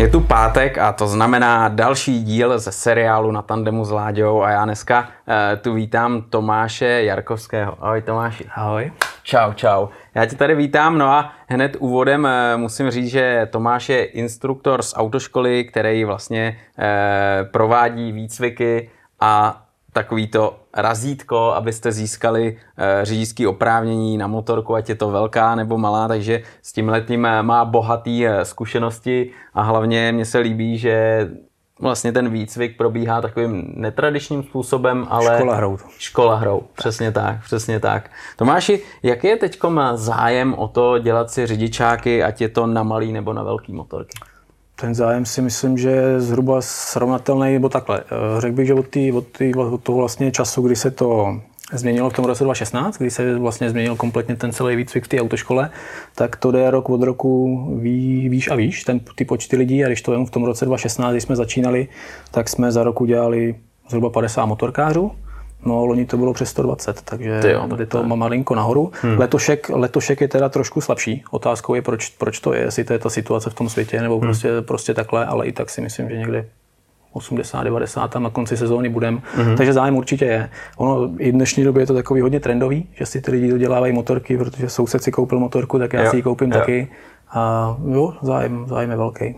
Je tu pátek a to znamená další díl ze seriálu Na tandemu s Láďou a já dneska tu vítám Tomáše Jarkovského. Ahoj Tomáši. Ahoj. Čau, čau. Já tě tady vítám, no a hned úvodem musím říct, že Tomáš je instruktor z autoškoly, který vlastně provádí výcviky a takový to razítko, abyste získali řidičské oprávnění na motorku, ať je to velká nebo malá, takže s tímhletím má bohatý zkušenosti a hlavně mně se líbí, že vlastně ten výcvik probíhá takovým netradičním způsobem, ale... Škola hrou. Přesně tak. Tomáši, jaký je teďkom zájem o to dělat si řidičáky, ať je to na malý nebo na velký motorky? Ten zájem si myslím, že je zhruba srovnatelný, nebo takhle. Řekl bych, že od toho vlastně času, kdy se to změnilo v tom roce 2016, kdy se vlastně změnil kompletně ten celý výcvik v té autoškole, tak to jde rok od roku výš a výš, ty počty lidí. A když to jen v tom roce 2016, když jsme začínali, tak jsme za rok udělali zhruba 50 motorkářů. No, loni to bylo přes 120, takže jde to malinko nahoru. Letošek je teda trošku slabší. Otázkou je, proč to je, jestli to je ta situace v tom světě, nebo prostě takhle, ale i tak si myslím, že někde 80, 90 tam na konci sezóny budem. Takže zájem určitě je. Ono i v dnešní době je to takový hodně trendový, že si ty lidi dodělávají motorky, protože soused si koupil motorku, tak já si ji koupím taky. A jo, zájem je velký.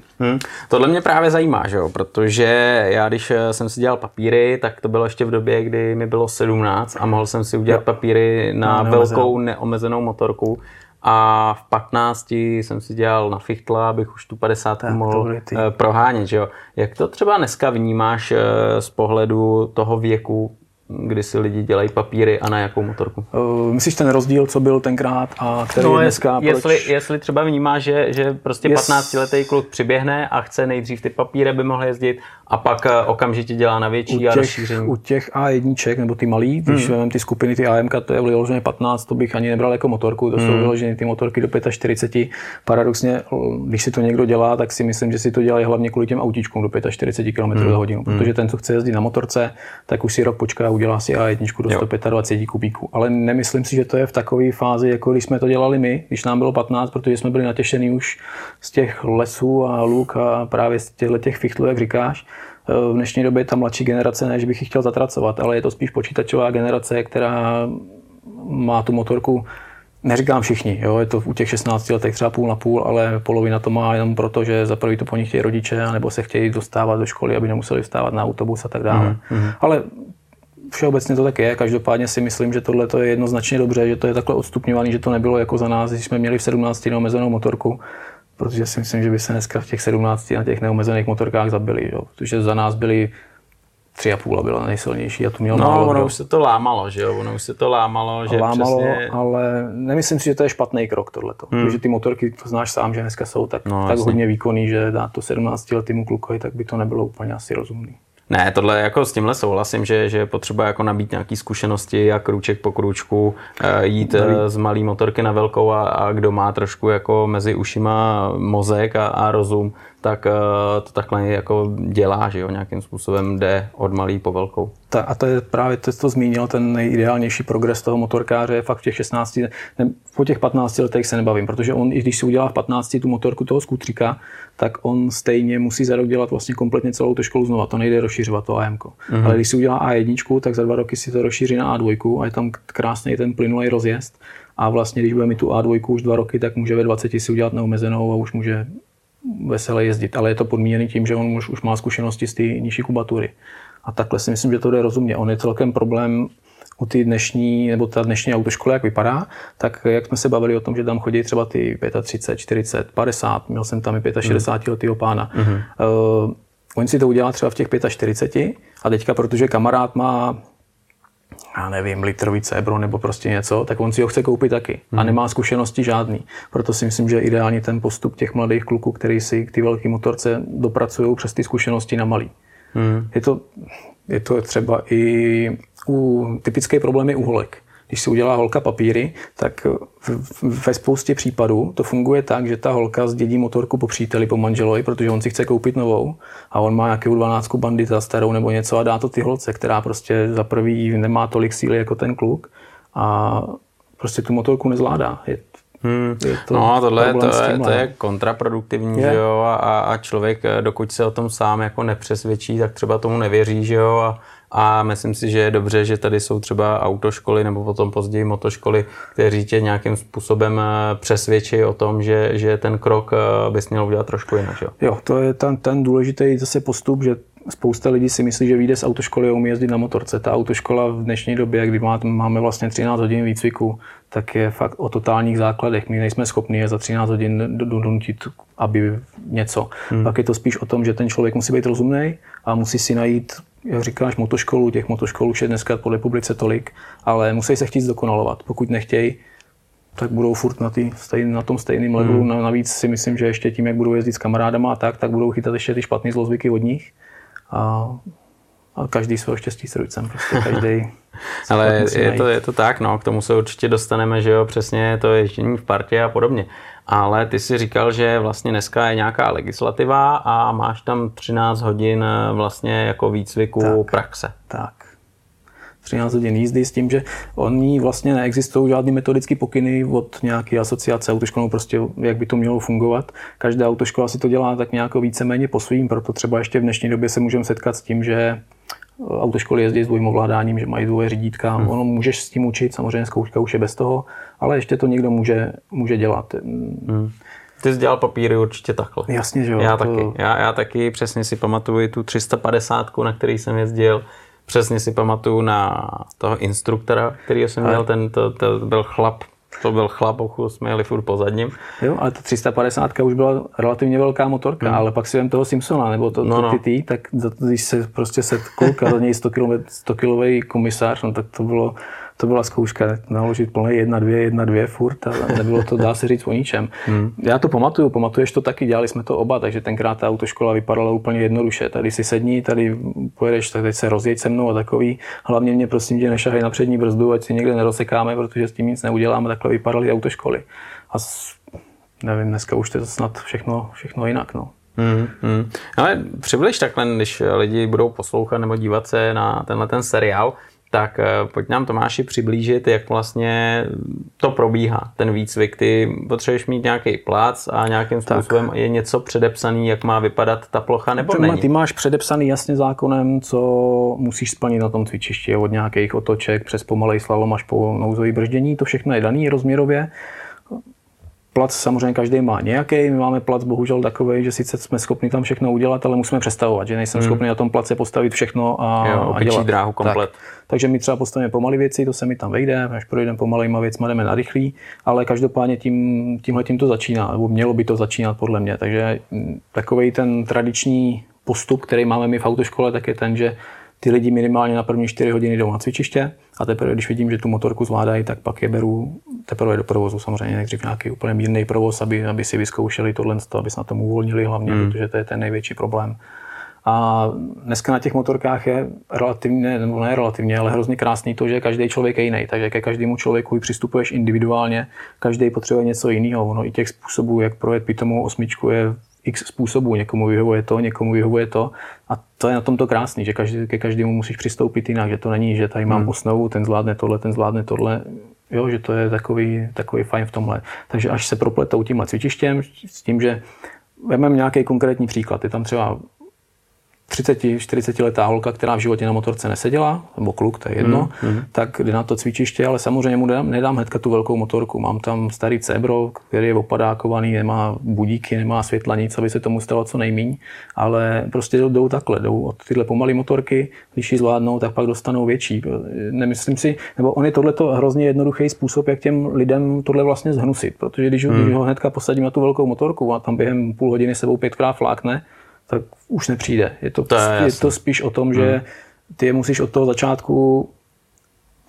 Tohle mě právě zajímá, že jo? Protože já, když jsem si dělal papíry, tak to bylo ještě v době, kdy mi bylo 17 a mohl jsem si udělat papíry na velkou neomezenou motorku. A v 15 jsem si dělal na Fichtla, abych už tu 50 mohl prohánět. Že jo? Jak to třeba dneska vnímáš z pohledu toho věku, kdy si lidi dělají papíry a na jakou motorku? Myslíš ten rozdíl, co byl tenkrát a který dneska? Jestli třeba vnímáš, že prostě 15letý kluk přiběhne a chce nejdřív ty papíry, by mohl jezdit a pak okamžitě dělá na větší a rozšíření. U těch A1 nebo ty malý, když mám ty skupiny, ty AMK, to je vyloženě 15, to bych ani nebral jako motorku, to jsou vyloženě ty motorky do 45. Paradoxně, když si to někdo dělá, tak si myslím, že si to dělají hlavně kvůli těm autíčkům do 45 km/h, protože ten, co chce jezdit na motorce, tak už si rok počká, dělá si A1 do 125 kubíků. Ale nemyslím si, že to je v takové fázi, jako když jsme to dělali my, když nám bylo 15, protože jsme byli natěšený už z těch lesů a luk a právě z těch fichtlů, jak říkáš. V dnešní době ta mladší generace, ne, že bych ji chtěl zatracovat, ale je to spíš počítačová generace, která má tu motorku, neříkám všichni, jo, je to u těch 16 letech třeba půl na půl, ale polovina to má jenom proto, že za prvý to po nich chtějí rodiče, nebo se chtějí dostávat do školy, aby nemuseli vstávat na autobus a tak dále. Ale všeobecně to tak je, každopádně si myslím, že tohle je jednoznačně dobře, že to je takhle odstupňovaný, že to nebylo jako za nás, když jsme měli v 17 neomezenou motorku, protože si myslím, že by se dneska v těch 17 na těch neomezených motorkách zabili, jo? Protože za nás byli 3,5 byla nejsilnější a tu měl málo. No, ono už se to lámalo, že jo? Přesně... ale nemyslím si, že to je špatný krok tohleto. Protože ty motorky, to znáš sám, že dneska jsou tak hodně výkonný, že dát to 17letýmu klukovi, tak by to nebylo úplně asi rozumný. Ne, tohle jako s tímhle souhlasím, že je potřeba jako nabít nějaké zkušenosti a krůček po krůčku jít z malé motorky na velkou a kdo má trošku jako mezi ušima mozek a rozum, tak to takhle jako dělá, že jo, nějakým způsobem jde od malý po velkou. A to je právě, to jsi to zmínil, ten nejideálnější progres toho motorkáře je fakt v těch 16, po těch 15 letech se nebavím, protože on, i když si udělá v 15 tu motorku toho skutříka, tak on stejně musí za rok dělat vlastně kompletně celou tu školu znova, to nejde rozšířovat to AMko. Ale když si udělá A1, tak za 2 roky si to rozšíří na A2 a je tam krásný ten plynulý rozjezd a vlastně když bude mít tu A2 už 2 roky, tak může ve 20 si udělat neomezenou a už může veselé jezdit, ale je to podmíněný tím, že on už má zkušenosti z té nižší kubatury. A takhle si myslím, že to jde rozumně. On je celkem problém u té dnešní, nebo ta dnešní autoškola, jak vypadá, tak jak jsme se bavili o tom, že tam chodí třeba ty 35, 40, 50, měl jsem tam i 65letýho pána. On si to udělá třeba v těch 45 a teďka, protože kamarád má já nevím, litrový Cebro nebo prostě něco, tak on si ho chce koupit taky a nemá zkušenosti žádný. Proto si myslím, že je ideální ten postup těch mladých kluků, který si k ty velký motorce dopracují přes ty zkušenosti na malý. Je to třeba i typický problém je u holek. Když si udělá holka papíry, tak ve spoustě případů to funguje tak, že ta holka zdědí motorku po příteli, po manželovi, protože on si chce koupit novou a on má nějakou 12 bandita starou nebo něco a dá to ty holce, která prostě za prvý nemá tolik síly jako ten kluk a prostě tu motorku nezvládá. No, tohle je kontraproduktivní, že jo, a člověk, dokud se o tom sám jako nepřesvědčí, tak třeba tomu nevěří, že jo, a myslím si, že je dobře, že tady jsou třeba autoškoly nebo potom později motoškoly, kteří tě nějakým způsobem přesvědčí o tom, že ten krok bys měl udělat trošku jinak. Jo, to je ten důležitý zase postup, že spousta lidí si myslí, že vyjde z autoškoly a umí jezdit na motorce. Ta autoškola v dnešní době, kdy máme vlastně 13 hodin výcviku, tak je fakt o totálních základech. My nejsme schopni je za 13 hodin donutit, aby něco. Pak je to spíš o tom, že ten člověk musí být rozumnej a musí si najít, jak říkáš, motoškolu. Těch motoškolů už je dneska po republice tolik, ale musí se chtít zdokonalovat. Pokud nechtějí, tak budou furt na tom stejném levelu. Navíc si myslím, že ještě tím, jak budou jezdit s kamarádama a tak budou chytat ještě ty špatné zlozvyky od nich. A každý svého štěstí s rucem, prostě každý. Ale je to tak, no, k tomu se určitě dostaneme, že jo, přesně to ježdění v partě a podobně. Ale ty si říkal, že vlastně dneska je nějaká legislativa a máš tam 13 hodin vlastně jako výcviku praxe. Tak. 13 hodin jízdy s tím, že oni vlastně neexistují žádný metodický pokyny od nějaké asociace autoškolou, prostě jak by to mělo fungovat. Každá autoškola si to dělá tak nějak víceméně po svým, proto třeba ještě v dnešní době se můžeme setkat s tím, že autoškoly jezdí s dvojím ovládáním, že mají dvoje řídítka. Ono můžeš s tím učit, samozřejmě zkouška už je bez toho, ale ještě to někdo může dělat. Ty jsi dělal papíry určitě takhle. Jasně, že jo. Já taky přesně si pamatuju tu 350, na který jsem jezdil. Přesně si pamatuju na toho instruktora, kterýho jsem měl, to byl chlap. To byl chlap, jsme jeli furt po zadním. Jo, ale ta 350 už byla relativně velká motorka, ale pak si vem toho Simpsona, nebo tak když se prostě setkouk a za něj 100-kilový komisář, no tak to byla zkouška, naložit plný 1-2 furt a nebylo to, dá se říct, o ničem. Já to pamatuješ to taky, dělali jsme to oba, takže tenkrát ta autoškola vypadala úplně jednoduše. Tady si sedni, tady pojedeš, tak teď se rozjeď se mnou a takový. Hlavně mě prosím tě nešahej na přední brzdu, ať si někde nerozsekáme, protože s tím nic neuděláme, takhle vypadaly autoškoly. A nevím, dneska už to je snad všechno jinak, no. Ale přibliž takhle, když lidi budou poslouchat nebo dívat se na tenhle ten seriál, tak pojď nám, Tomáši, přiblížit, jak vlastně to probíhá, ten výcvik. Ty potřebuješ mít nějaký plác a nějakým způsobem je něco předepsaný, jak má vypadat ta plocha, nebo není? Ty máš předepsaný jasně zákonem, co musíš splnit na tom cvičišti, od nějakých otoček přes pomalej slalom až po nouzový brždění, to všechno je daný rozměrově. Plac samozřejmě každý má nějaký. My máme plac bohužel takovej, že sice jsme schopni tam všechno udělat, ale musíme přestavovat, že nejsem schopný na tom place postavit všechno a dělat dráhu komplet. Takže my třeba postavíme pomaly věci, to se mi tam vejde, až projdeme pomalejma věcma, jdeme na rychlý, ale každopádně tímhletím to začíná, nebo mělo by to začínat podle mě. Takže takovej ten tradiční postup, který máme my v autoškole, tak je ten, že ty lidi minimálně na první 4 hodiny jdou na cvičiště a teprve, když vidím, že tu motorku zvládají, tak pak je beru teprve do provozu, samozřejmě nejdřív nějaký úplně mírný provoz, aby si vyzkoušeli tohle, aby se na tom uvolnili hlavně, protože to je ten největší problém. A dneska na těch motorkách je relativně, nebo ne relativně, ale hrozně krásný to, že každý člověk je jiný, takže ke každému člověku přistupuješ individuálně, každý potřebuje něco jiného. No, i těch způsobů, jak projet pitomou osmičku, je x způsobů, někomu vyhovuje to a to je na tomto krásný, že ke každému musíš přistoupit jinak, že to není, že tady mám osnovu, ten zvládne tohle, jo, že to je takový fajn v tomhle. Takže až se propletou tímhle cvičištěm s tím, že vezmeme nějaký konkrétní příklad, je tam třeba 30-40 letá holka, která v životě na motorce neseděla, nebo kluk, to je jedno, tak jde na to cvičiště, ale samozřejmě mu nedám hnedka tu velkou motorku. Mám tam starý Cebro, který je opadákovaný, nemá budíky, nemá světla, nic, aby se tomu stalo co nejmíň, ale prostě jdou takhle, jdou od tyhle pomalé motorky, když ji zvládnou, tak pak dostanou větší. Nemyslím si, nebo on je tohleto hrozně jednoduchý způsob, jak těm lidem tohle vlastně zhnusit, protože když ho hnedka posadím na tu velkou motorku a tam během půl hodiny sebou 5krát flákne, tak už nepřijde. Je to spíš o tom, že ty je musíš od toho začátku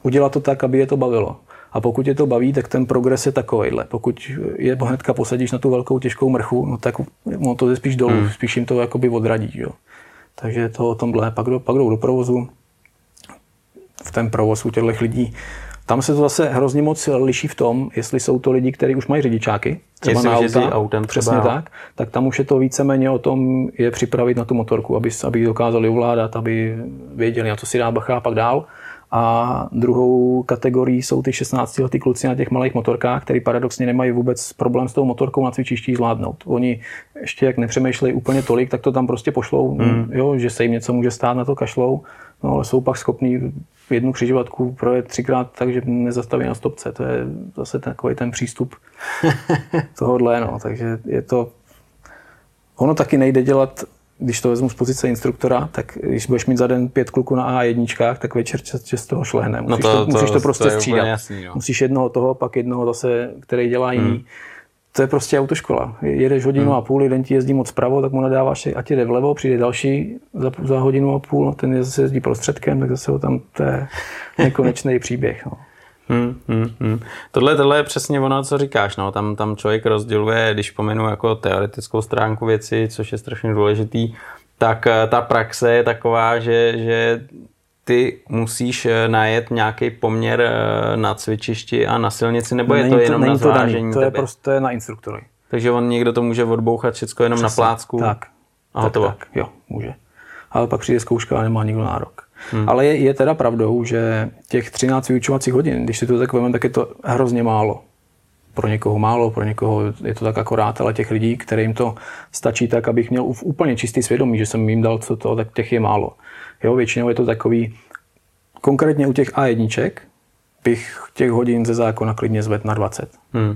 udělat to tak, aby je to bavilo. A pokud je to baví, tak ten progres je takovejhle. Pokud je hnedka posadíš na tu velkou těžkou mrchu, no tak no to je spíš dolů, spíš jim to jakoby odradí. Jo. Takže to o tomhle. Pak jdou do provozu. V ten provoz u těchto lidí. Tam se to zase hrozně moc liší v tom, jestli jsou to lidi, kteří už mají řidičáky, třeba na auta, přesně tak tam už je to víceméně o tom je připravit na tu motorku, aby ji dokázali ovládat, aby věděli, na co si dá bacha a pak dál. A druhou kategorií jsou ty 16letí kluci na těch malých motorkách, který paradoxně nemají vůbec problém s tou motorkou na cvičišti zvládnout. Oni ještě jak nepřemýšlejí úplně tolik, tak to tam prostě pošlou, jo, že se jim něco může stát, na to kašlou, no, ale jsou pak schopní jednu křižovatku projet 3x, takže nezastaví na stopce. To je zase takový ten přístup tohodle, no. Takže je to... Ono taky nejde dělat, když to vezmu z pozice instruktora, tak když budeš mít za den 5 kluků na A1, tak večer čas z toho šlehne. Musíš, no to, musíš to prostě střídat. Jasný, musíš jednoho toho, pak jednoho zase, který dělá jiný. To je prostě autoškola. Jedeš hodinu a půl, jeden ti jezdí moc vpravo, tak mu nadáváš, ať jde vlevo, přijde další za hodinu a půl, a ten je zase jezdí prostředkem, tak zase ho tam, to je nekonečný příběh. No. Tohle je přesně ono, co říkáš. No. Tam člověk rozděluje, když pomenu jako teoretickou stránku věci, což je strašně důležitý, tak ta praxe je taková, že ty musíš najet nějaký poměr na cvičišti a na silnici, nebo není, je to jenom na zvážení? To je prostě na instruktory. Takže on někdo to může odbouchat všechno jenom přesně, na plácku? Tak. A hotovo. Tak, jo, může. Ale pak přijde zkouška a nemá nikdo nárok. Ale je teda pravdou, že těch 13 vyučovacích hodin, když si to tak vememe, tak je to hrozně málo. Pro někoho málo, pro někoho je to tak akorát, ale těch lidí, kterým to stačí tak, abych měl úplně čistý svědomí, že jsem jim dal co to, tak těch je málo. Jo, většinou je to takový, konkrétně u těch A1 bych těch hodin ze zákona klidně zvedl na 20.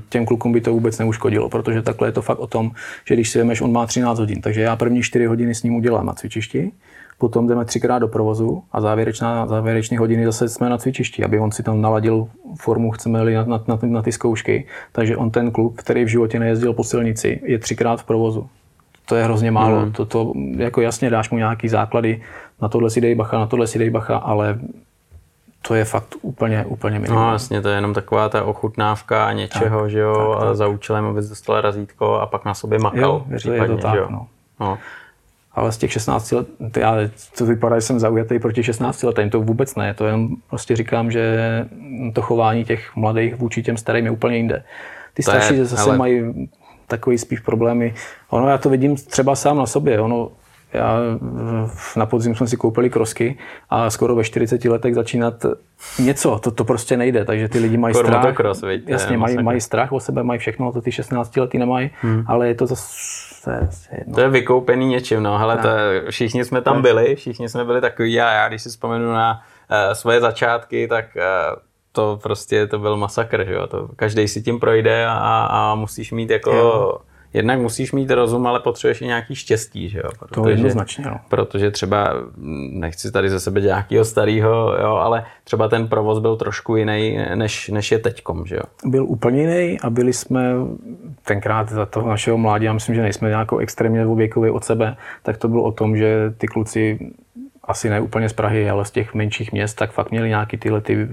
Těm klukům by to vůbec neuškodilo, protože takhle je to fakt o tom, že když si vemeš, on má 13 hodin, takže já první 4 hodiny s ním udělám na cvičišti, potom jdeme 3x do provozu a závěrečné hodiny zase jsme na cvičišti, aby on si tam naladil formu, chceme-li na ty zkoušky. Takže on ten kluk, který v životě nejezdil po silnici, je 3x v provozu. To je hrozně málo. To, jako jasně dáš mu nějaký základy, na tohle si dej bacha, ale to je fakt úplně minimum. No jasně, to je jenom taková ta ochutnávka něčeho, tak, že jo, tak. Za účelem, abys dostal razítko a pak na sobě makal. Jo, je to tak, jo. No. Ale z těch 16 let, to vypadá, že jsem zaujatý proti 16 letým, to vůbec ne, to jenom prostě říkám, že to chování těch mladých vůči těm starým je úplně jinde. Ty starší zase mají takový spíš problémy. Ono, já to vidím třeba sám na sobě, já na podzim jsme si koupili krosky a skoro ve 40 letech začínat něco, to prostě nejde, takže ty lidi mají strach. Motocross, víte, jasně, mají strach o sebe, mají všechno, to ty 16 lety nemají, ale je to zase... To je vykoupený něčím, no, hele, všichni jsme tam byli, všichni jsme byli takový a já, když si vzpomenu na svoje začátky, tak to prostě, to byl masakr, že jo, každej si tím projde a musíš mít jako... Jo. Jednak musíš mít rozum, ale potřebuješ i nějaký štěstí, že jo? To jednoznačně, jo. Protože třeba, nechci tady ze sebe nějakého starého, jo, ale třeba ten provoz byl trošku jiný, než je teďkom, že jo? Byl úplně jiný a byli jsme tenkrát za toho našeho mládí, já myslím, že nejsme nějakou extrémně dvouvěkově od sebe, tak to bylo o tom, že ty kluci, asi ne úplně z Prahy, ale z těch menších měst, tak fakt měli nějaký tyhle ty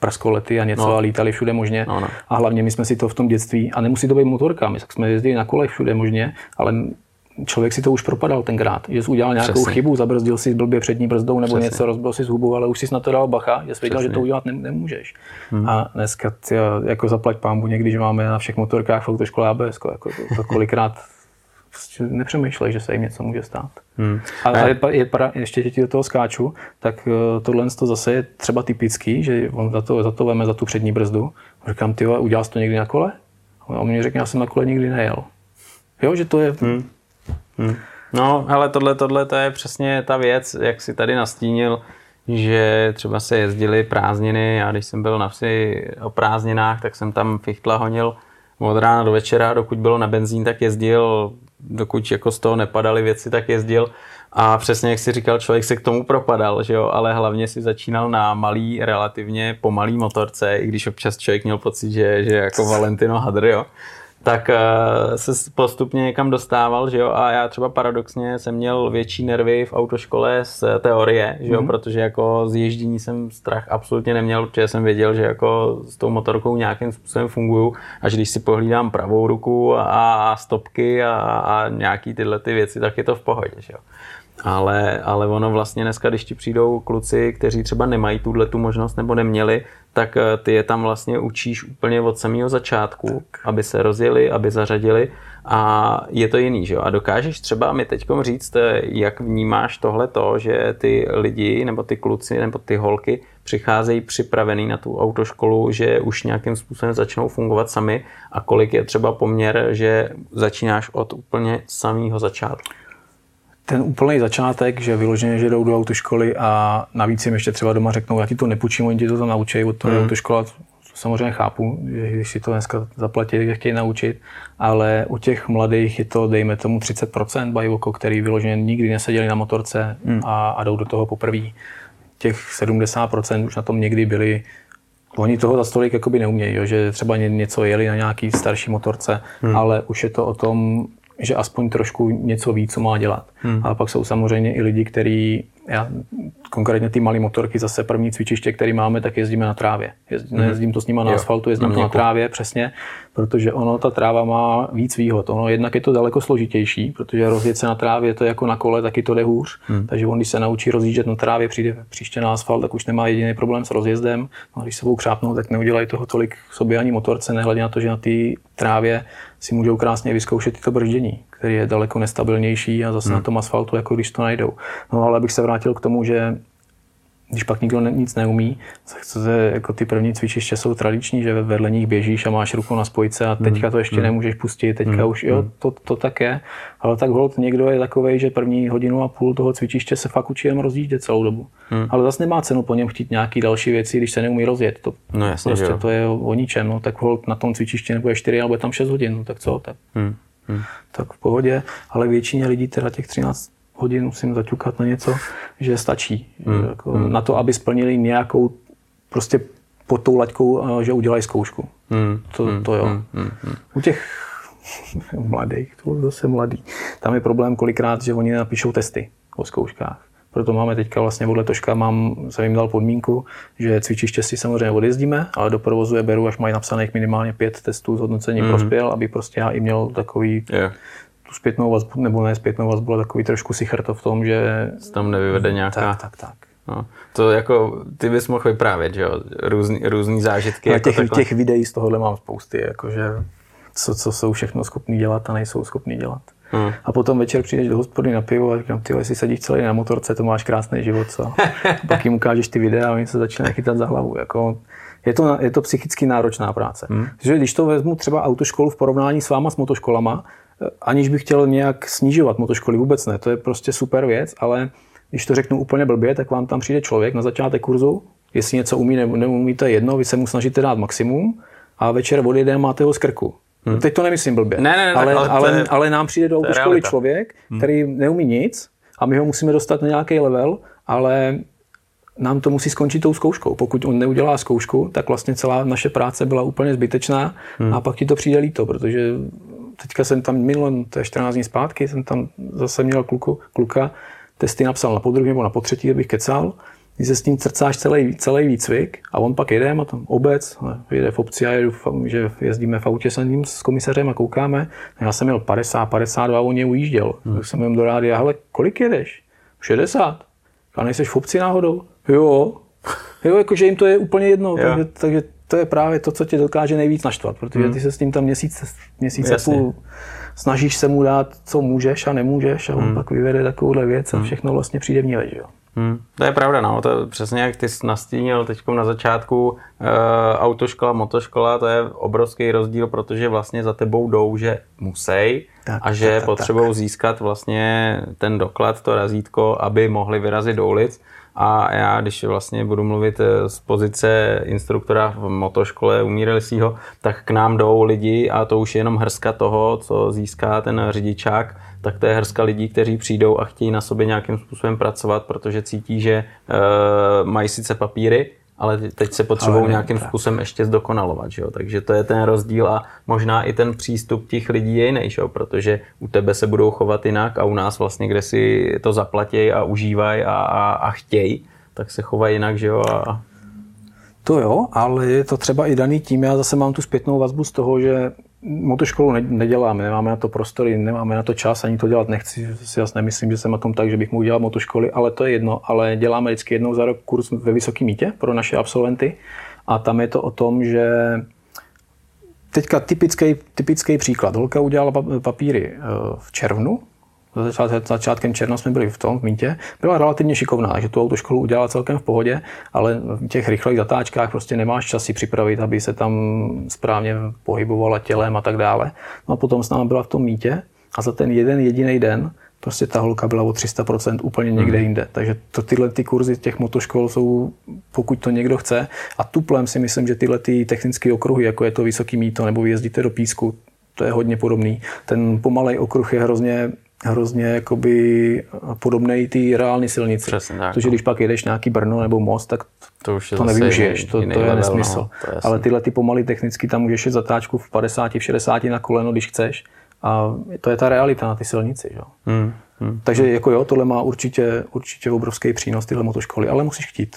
praskolety a něco a lítali všude možně. No. A hlavně my jsme si to v tom dětství, a nemusí to být motorka, my jsme jezdili na kolech všude možně, ale člověk si to už propadal tenkrát, že jsi udělal nějakou chybu, zabrzdil si blbě přední brzdou nebo něco, rozbil si hubu, ale už jsi na to dal bacha, že jsi věděl, že to udělat nemůžeš. A dneska jako zaplať pánbu někdy, že máme na všech motorkách v autoškole ABS, jako to kolikrát nepřemýšlej, že se jim něco může stát. Ale ještě ti do toho skáču, tak tohle to zase je třeba typický, že on za to veme za tu přední brzdu. Říkám, ty jo, udělal jsi to někdy na kole? A on mi řekne, já jsem na kole nikdy nejel. Jo, že to je... No, ale tohle to je přesně ta věc, jak si tady nastínil, že třeba se jezdily prázdniny. Já když jsem byl na vsi o prázdninách, tak jsem tam Fichtla honil od rána do večera, dokud bylo na benzín, tak jezdil, dokud jako z toho nepadaly věci, tak jezdil a přesně jak si říkal, člověk se k tomu propadal, že jo, ale hlavně si začínal na malý, relativně pomalý motorce, i když občas člověk měl pocit, že jako Valentino Hadr, jo, tak se postupně někam dostával, že jo, a já třeba paradoxně jsem měl větší nervy v autoškole z teorie, že jo, protože jako z ježdění jsem strach absolutně neměl, protože jsem věděl, že jako s tou motorkou nějakým způsobem funguju a že když si pohlídám pravou ruku a stopky a nějaký tyhle ty věci, tak je to v pohodě, že jo. Ale ono vlastně dneska, když ti přijdou kluci, kteří třeba nemají tu možnost nebo neměli, tak ty je tam vlastně učíš úplně od samého začátku, tak. Aby se rozjeli, aby zařadili a je to jiný, že jo? A dokážeš třeba mi teďkom říct, jak vnímáš tohleto, že ty lidi nebo ty kluci nebo ty holky přicházejí připravený na tu autoškolu, že už nějakým způsobem začnou fungovat sami a kolik je třeba poměr, že začínáš od úplně samého začátku? Ten úplný začátek, že vyloženě, že jdou do autoškoly a navíc jim ještě třeba doma řeknou, já ti to nepůjčím, oni ti to tam naučí od toho autoškola, samozřejmě chápu, že když si to dneska zaplatí, tak chtějí naučit, ale u těch mladých je to, dejme tomu 30% bajvoko, který vyloženě nikdy neseděli na motorce a jdou do toho poprvé. Těch 70% už na tom někdy byli, oni toho za tolik jakoby neumějí, jo, že třeba něco jeli na nějaký starší motorce, ale už je to o tom, že aspoň trošku něco ví, co má dělat. Ale pak jsou samozřejmě i lidi, kteří, konkrétně ty malé motorky, zase první cvičiště, které máme, tak jezdíme na trávě. Nejezdím to s nima na asfaltu, jezdím to na trávě, přesně, protože ono, ta tráva má víc výhod. Ono jednak je to daleko složitější, protože rozjet se na trávě, to je jako na kole, taky to jde hůř. Takže on, když se naučí rozjíždět na trávě, přijde příště na asfalt, tak už nemá jediný problém s rozjezdem. A když se budou křápnout, tak neudělají toho tolik sobě ani motorce, nehledě na to, že na té trávě si můžou krásně vyzkoušet to brždění, který je daleko nestabilnější a zase na tom asfaltu, jako když to najdou. No ale abych se vrátil k tomu, že když pak nikdo nic neumí, jako ty první cvičiště jsou tradiční, že vedle nich běžíš a máš ruku na spojce a teďka to ještě nemůžeš pustit, teďka už jo, to tak je, ale tak holt někdo je takovej, že první hodinu a půl toho cvičiště se fakt učí jenom rozjíždět celou dobu. Ale zase nemá cenu po něm chtít nějaký další věci, když se neumí rozjet, to no jasně, prostě jo. To je o ničem, no, tak holt na tom cvičišti nebude 4, ale bude tam 6 hodin, no, tak co, tak. Tak v pohodě, ale většině lidí teda těch 13 hodin musím zaťukat na něco, že stačí. Na to, aby splnili nějakou, prostě pod tou laťkou, že udělají zkoušku. To jo. U těch mladých, to zase mladý, tam je problém kolikrát, že oni napíšou testy o zkouškách. Proto máme teďka vlastně podle Toška, jsem jim dal podmínku, že cvičiště si samozřejmě odjezdíme, ale do provozu je beru, až mají napsaných minimálně 5 testů zhodnocení prospěl, aby prostě já i měl takový... tu zpětnou vazbu, nebo ne zpětnou vazbu, ale takový trošku sichr to v tom, že... Tam nevyvede nějaká... Tak. No, to jako, ty bys mohl vyprávět, že jo? Různý zážitky. Jako těch videí z tohohle mám spousty, jakože co jsou všechno schopný dělat a nejsou schopný dělat. A potom večer přijdeš do hospody na pivo a říkám, ty, jestli sedíš celý na motorce, to máš krásný život, co? A pak jim ukážeš ty videa a oni se začínají chytat za hlavu, jako... Je to psychicky náročná práce. Protože když to vezmu třeba autoškolu v porovnání s váma s motoškolama, aniž bych chtěl nějak snižovat motoškoly, vůbec ne, to je prostě super věc, ale když to řeknu úplně blbě, tak vám tam přijde člověk na začátek kurzu, jestli něco umí nebo neumí, to je jedno, vy se mu snažíte dát maximum a večer odjede a máte ho z krku. Teď to nemyslím blbě, ne, ale nám přijde do autoškoly člověk, který neumí nic a my ho musíme dostat na nějaký level, ale nám to musí skončit tou zkouškou. Pokud on neudělá zkoušku, tak vlastně celá naše práce byla úplně zbytečná a pak ti to přijde líto, protože teďka jsem tam to je 14 dní zpátky, jsem tam zase měl kluka, testy napsal na podruhé nebo na potřetí, abych kecal, když se s ním srdcáš celý výcvik a on pak jede, má tam obec, jede v obci a jedu, že jezdíme v autě s ním, s komisařem a koukáme, já jsem měl 50, 52, on je ujížděl, tak jsem jim do rádia, hele, kolik jedeš? 60, a nejseš v obci náhodou? Jo, jakože jim to je úplně jedno, takže to je právě to, co tě dokáže nejvíc naštvat, protože ty se s tím tam měsíc a půl snažíš se mu dát, co můžeš a nemůžeš a on pak vyvede takovouhle věc a všechno vlastně přijde vníveč, jo. To je pravda, no, to je přesně jak ty jsi nastínil teďkom na začátku, autoškola, motoškola, to je obrovský rozdíl, protože vlastně za tebou jdou, že musej a že potřebují získat vlastně ten doklad, to razítko, aby mohli vyrazit do ulic. A já, když vlastně budu mluvit z pozice instruktora v motoškole u Míry, tak k nám jdou lidi a to už je jenom hrska toho, co získá ten řidičák, tak to je hrska lidí, kteří přijdou a chtějí na sobě nějakým způsobem pracovat, protože cítí, že mají sice papíry, ale teď se potřebují nějakým způsobem ještě zdokonalovat, že jo? Takže to je ten rozdíl a možná i ten přístup těch lidí je jiný, že jo? Protože u tebe se budou chovat jinak a u nás vlastně, kde si to zaplatí a užívají a chtějí, tak se chovají jinak, že jo? To jo, ale je to třeba i daný tím, já zase mám tu zpětnou vazbu z toho, že Motoškolu neděláme, nemáme na to prostory, nemáme na to čas, ani to dělat nechci, si jasně nemyslím, že jsem na tom tak, že bych mohl dělat motoškoly, ale to je jedno, ale děláme vždycky jednou za rok kurz ve Vysoký Mítě pro naše absolventy a tam je to o tom, že teďka typický příklad, holka udělala papíry v červnu, začátkem června jsme byli v Mítě, byla relativně šikovná, takže tu autoškolu udělala celkem v pohodě, ale v těch rychlých zatáčkách prostě nemáš čas si připravit, aby se tam správně pohybovala tělem a tak dále. No a potom s náma byla v tom Mítě a za ten jeden jediný den prostě ta holka byla o 300% úplně někde jinde. Takže tyhle ty kurzy těch motoškol jsou, pokud to někdo chce, a tuplem si myslím, že tyhle ty technické okruhy, jako je to Vysoký Mýto nebo jezdíte do Písku, to je hodně podobný. Ten pomalej okruh je hrozně jakoby podobnej ty reální silnici. Protože když pak jedeš nějaký Brno nebo Most, tak to nevyužiješ, to je nesmysl. No, to ale tyhle ty pomalý technicky, tam můžeš jít zatáčku v 50, v 60 na koleno, když chceš. A to je ta realita na ty silnici. Jo? Takže jako jo, tohle má určitě obrovský přínos, tyhle motoškoly, ale musíš chtít.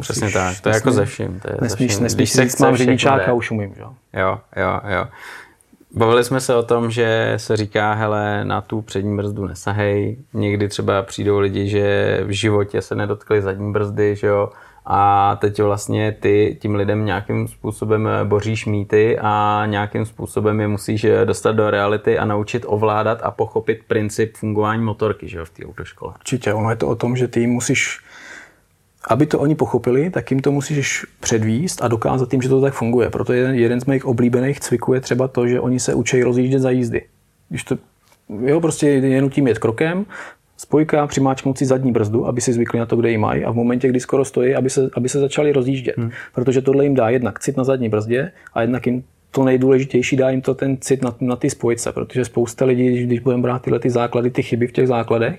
Přesně tak, to je jako ze vším. Nesmíš si říct, mám řidičák a už umím. Jo. Bavili jsme se o tom, že se říká, hele, na tu přední brzdu nesahej. Někdy třeba přijdou lidi, že v životě se nedotkli zadní brzdy, že jo? A teď vlastně ty tím lidem nějakým způsobem boříš mýty a nějakým způsobem je musíš dostat do reality a naučit ovládat a pochopit princip fungování motorky, že jo, v té autoškole. Určitě, ono je to o tom, že ty musíš, aby to oni pochopili, tak jim to musíš předvíst a dokázat jim, že to tak funguje. Proto jeden z mých oblíbených cviků je třeba to, že oni se učí rozjíždět za jízdy. Když to, jo, prostě jenutím jet krokem, spojka, přimáčknout si zadní brzdu, aby si zvykli na to, kde ji mají, a v momentě, kdy skoro stojí, aby se začali rozjíždět. Protože tohle jim dá jednak cit na zadní brzdě a jednak jim to nejdůležitější, dá jim to ten cit na ty spojce, protože spousta lidí, když budeme brát tyhle ty základy, ty chyby v těch základech,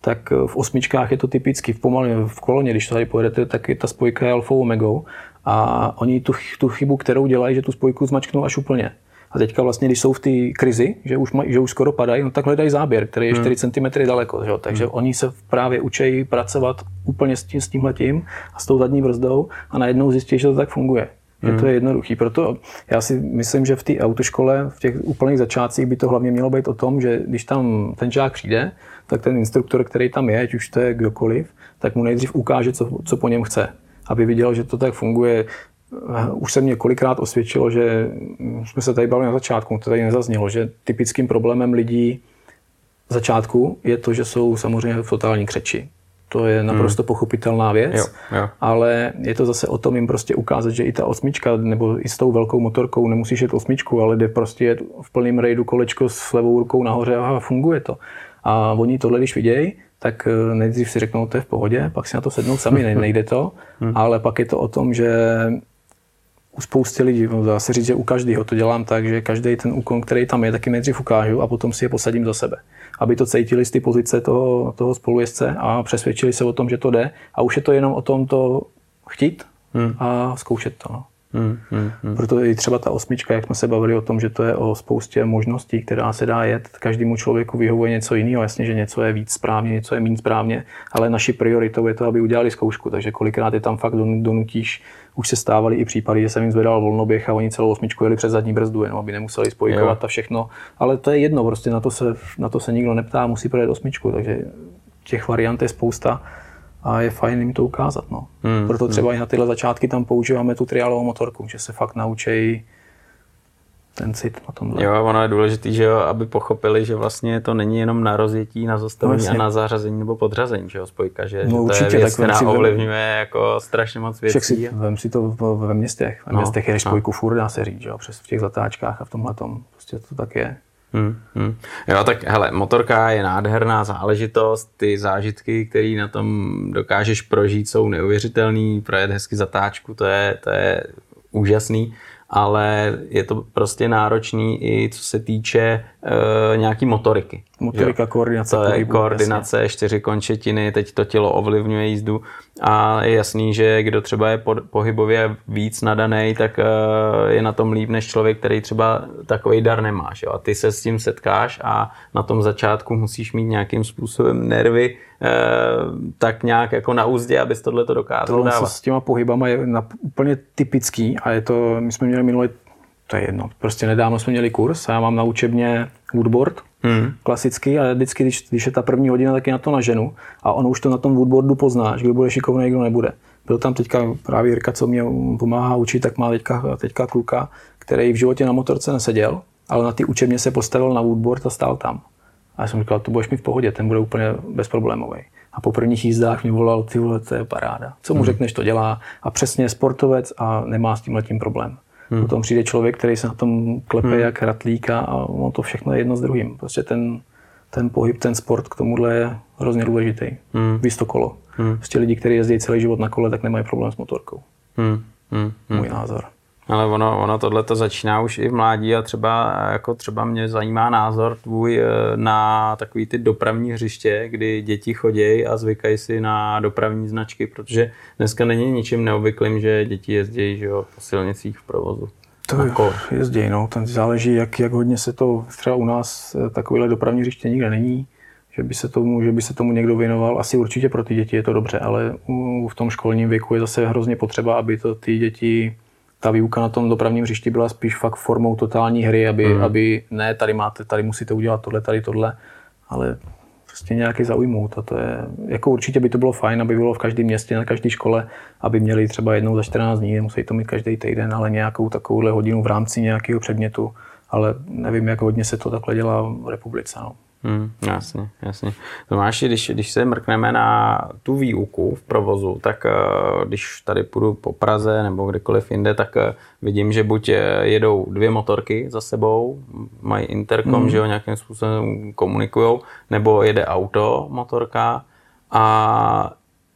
tak v osmičkách je to typicky, v koloně, když tady pojedete, tak je ta spojka je alfou omegou a oni tu chybu, kterou dělají, že tu spojku zmačknou až úplně. A teďka vlastně, když jsou v té krizi, že už skoro padají, no tak hledají záběr, který je 4 cm daleko. Že? Takže oni se právě učí pracovat úplně s tímhletím a s tou zadní brzdou a najednou zjistí, že to tak funguje. Že to je jednoduchý. Proto já si myslím, že v té autoškole, v těch úplných začátcích by to hlavně mělo být o tom, že když tam ten žák přijde, tak ten instruktor, který tam je, ať už to je kdokoliv, tak mu nejdřív ukáže, co po něm chce. Aby viděl, že to tak funguje. Už se mě kolikrát osvědčilo, že jsme se tady bavili na začátku, to tady nezaznělo, že typickým problémem lidí v začátku je to, že jsou samozřejmě v totální křeči. To je naprosto pochopitelná věc, jo. Ale je to zase o tom jim prostě ukázat, že i ta osmička, nebo i s tou velkou motorkou nemusíš jet osmičku, ale jde prostě jet v plném rejdu kolečko s levou rukou nahoře a funguje to. A oni tohle, když vidějí, tak nejdřív si řeknou, to je v pohodě, pak si na to sednou sami, nejde to, ale pak je to o tom, že u spousty lidí, dá se říct, že u každého to dělám tak, že každý ten úkon, který tam je, taky nejdřív ukážu a potom si je posadím za sebe. Aby to cítili z ty pozice toho spolujezdce a přesvědčili se o tom, že to jde. A už je to jenom o tom to chtít a zkoušet to. Proto i třeba ta osmička, jak jsme se bavili o tom, že to je o spoustě možností, která se dá jet. Každému člověku vyhovuje něco jiného. Jasně, že něco je víc správně, něco je méně správně, ale naší prioritou je to, aby udělali zkoušku. Takže kolikrát je tam fakt donutíš. Už se stávaly i případy, že jsem jim zvedal volnoběh a oni celou osmičku jeli přes zadní brzdu, jenom aby nemuseli spojkovat a všechno. Ale to je jedno, prostě na to se nikdo neptá, musí projet osmičku, takže těch variant je spousta a je fajn jim to ukázat. No. Proto třeba i na tyhle začátky tam používáme tu triálovou motorku, že se fakt naučí ten cit na tomhle. Jo, ono je důležitý, že jo, aby pochopili, že vlastně to není jenom na rozjetí, na zastavení a na zařazení nebo podřazení, že jo, spojka, že no, určitě, to je věc, která ovlivňuje jako strašně moc věcí. Vem si to ve městech. Ve městech jedeš spojku furt, dá se říct, že jo, přes v těch zatáčkách a v tomhletom. Prostě to tak je. Jo, tak hele, motorka je nádherná záležitost, ty zážitky, které na tom dokážeš prožít, jsou neuvěřitelný, projet hezky zatáčku, to je úžasný. Ale je to prostě náročný i co se týče nějaký motoriky. Motorika, koordinace. To je koordinace, jasně. 4 končetiny, teď to tělo ovlivňuje jízdu a je jasný, že kdo třeba je pohybově víc nadanej, tak je na tom líp než člověk, který třeba takový dar nemáš. Jo? A ty se s tím setkáš a na tom začátku musíš mít nějakým způsobem nervy tak nějak jako na úzdě, abys tohle to dokázal dávat. S těma pohybama je úplně typický a je to, my jsme měli minulý to je jedno. Prostě nedávno jsme měli kurz a já mám na učebně woodboard, klasický, a vždycky, když je ta první hodina, tak je na to naženu a ono už to na tom woodboardu poznáš, kdo bude šikovný, kdo nebude. Byl tam teďka právě Jirka, co mě pomáhá učit, tak má teďka kluka, který v životě na motorce neseděl, ale na ty učebně se postavil na woodboard a stál tam. A já jsem říkal, to budeš mít v pohodě, ten bude úplně bezproblémový. A po prvních jízdách mi volal, ty vole, to je paráda. Co mu řekneš, to dělá. A přesně je sportovec a nemá s tímhletím problém. Potom přijde člověk, který se na tom klepe jak ratlíka a on to všechno je jedno s druhým. Prostě ten pohyb, ten sport k tomuhle je hrozně důležitý. Víc to kolo. Prostě lidi, kteří jezdí celý život na kole, tak nemají problém s motorkou. Můj názor. Ale ono tohleto začíná už i v mládí a třeba mě zajímá názor tvůj na takový ty dopravní hřiště, kdy děti chodí a zvykají si na dopravní značky, protože dneska není ničím neobvyklým, že děti jezdí, že jo, po silnicích v provozu. To jezdí, no, tam záleží, jak hodně se to, třeba u nás takovýhle dopravní hřiště nikde není, že by se tomu někdo věnoval. Asi určitě pro ty děti je to dobře, ale v tom školním věku je zase hrozně potřeba, aby to ty děti... Ta výuka na tom dopravním hřišti byla spíš fakt formou totální hry, aby ne, tady musíte udělat tohle, ale prostě nějaký zaujmout. A to je, jako určitě by to bylo fajn, aby bylo v každém městě, na každé škole, aby měli třeba jednou za 14 dní, nemusí to mít každý týden, ale nějakou takovouhle hodinu v rámci nějakého předmětu, ale nevím, jak hodně se to takhle dělá v republice. No. Jasně. Tomáši, když se mrkneme na tu výuku v provozu, tak když tady půjdu po Praze nebo kdekoliv jinde, tak vidím, že buď jedou dvě motorky za sebou, mají interkom, že jo, nějakým způsobem komunikujou, nebo jede auto, motorka a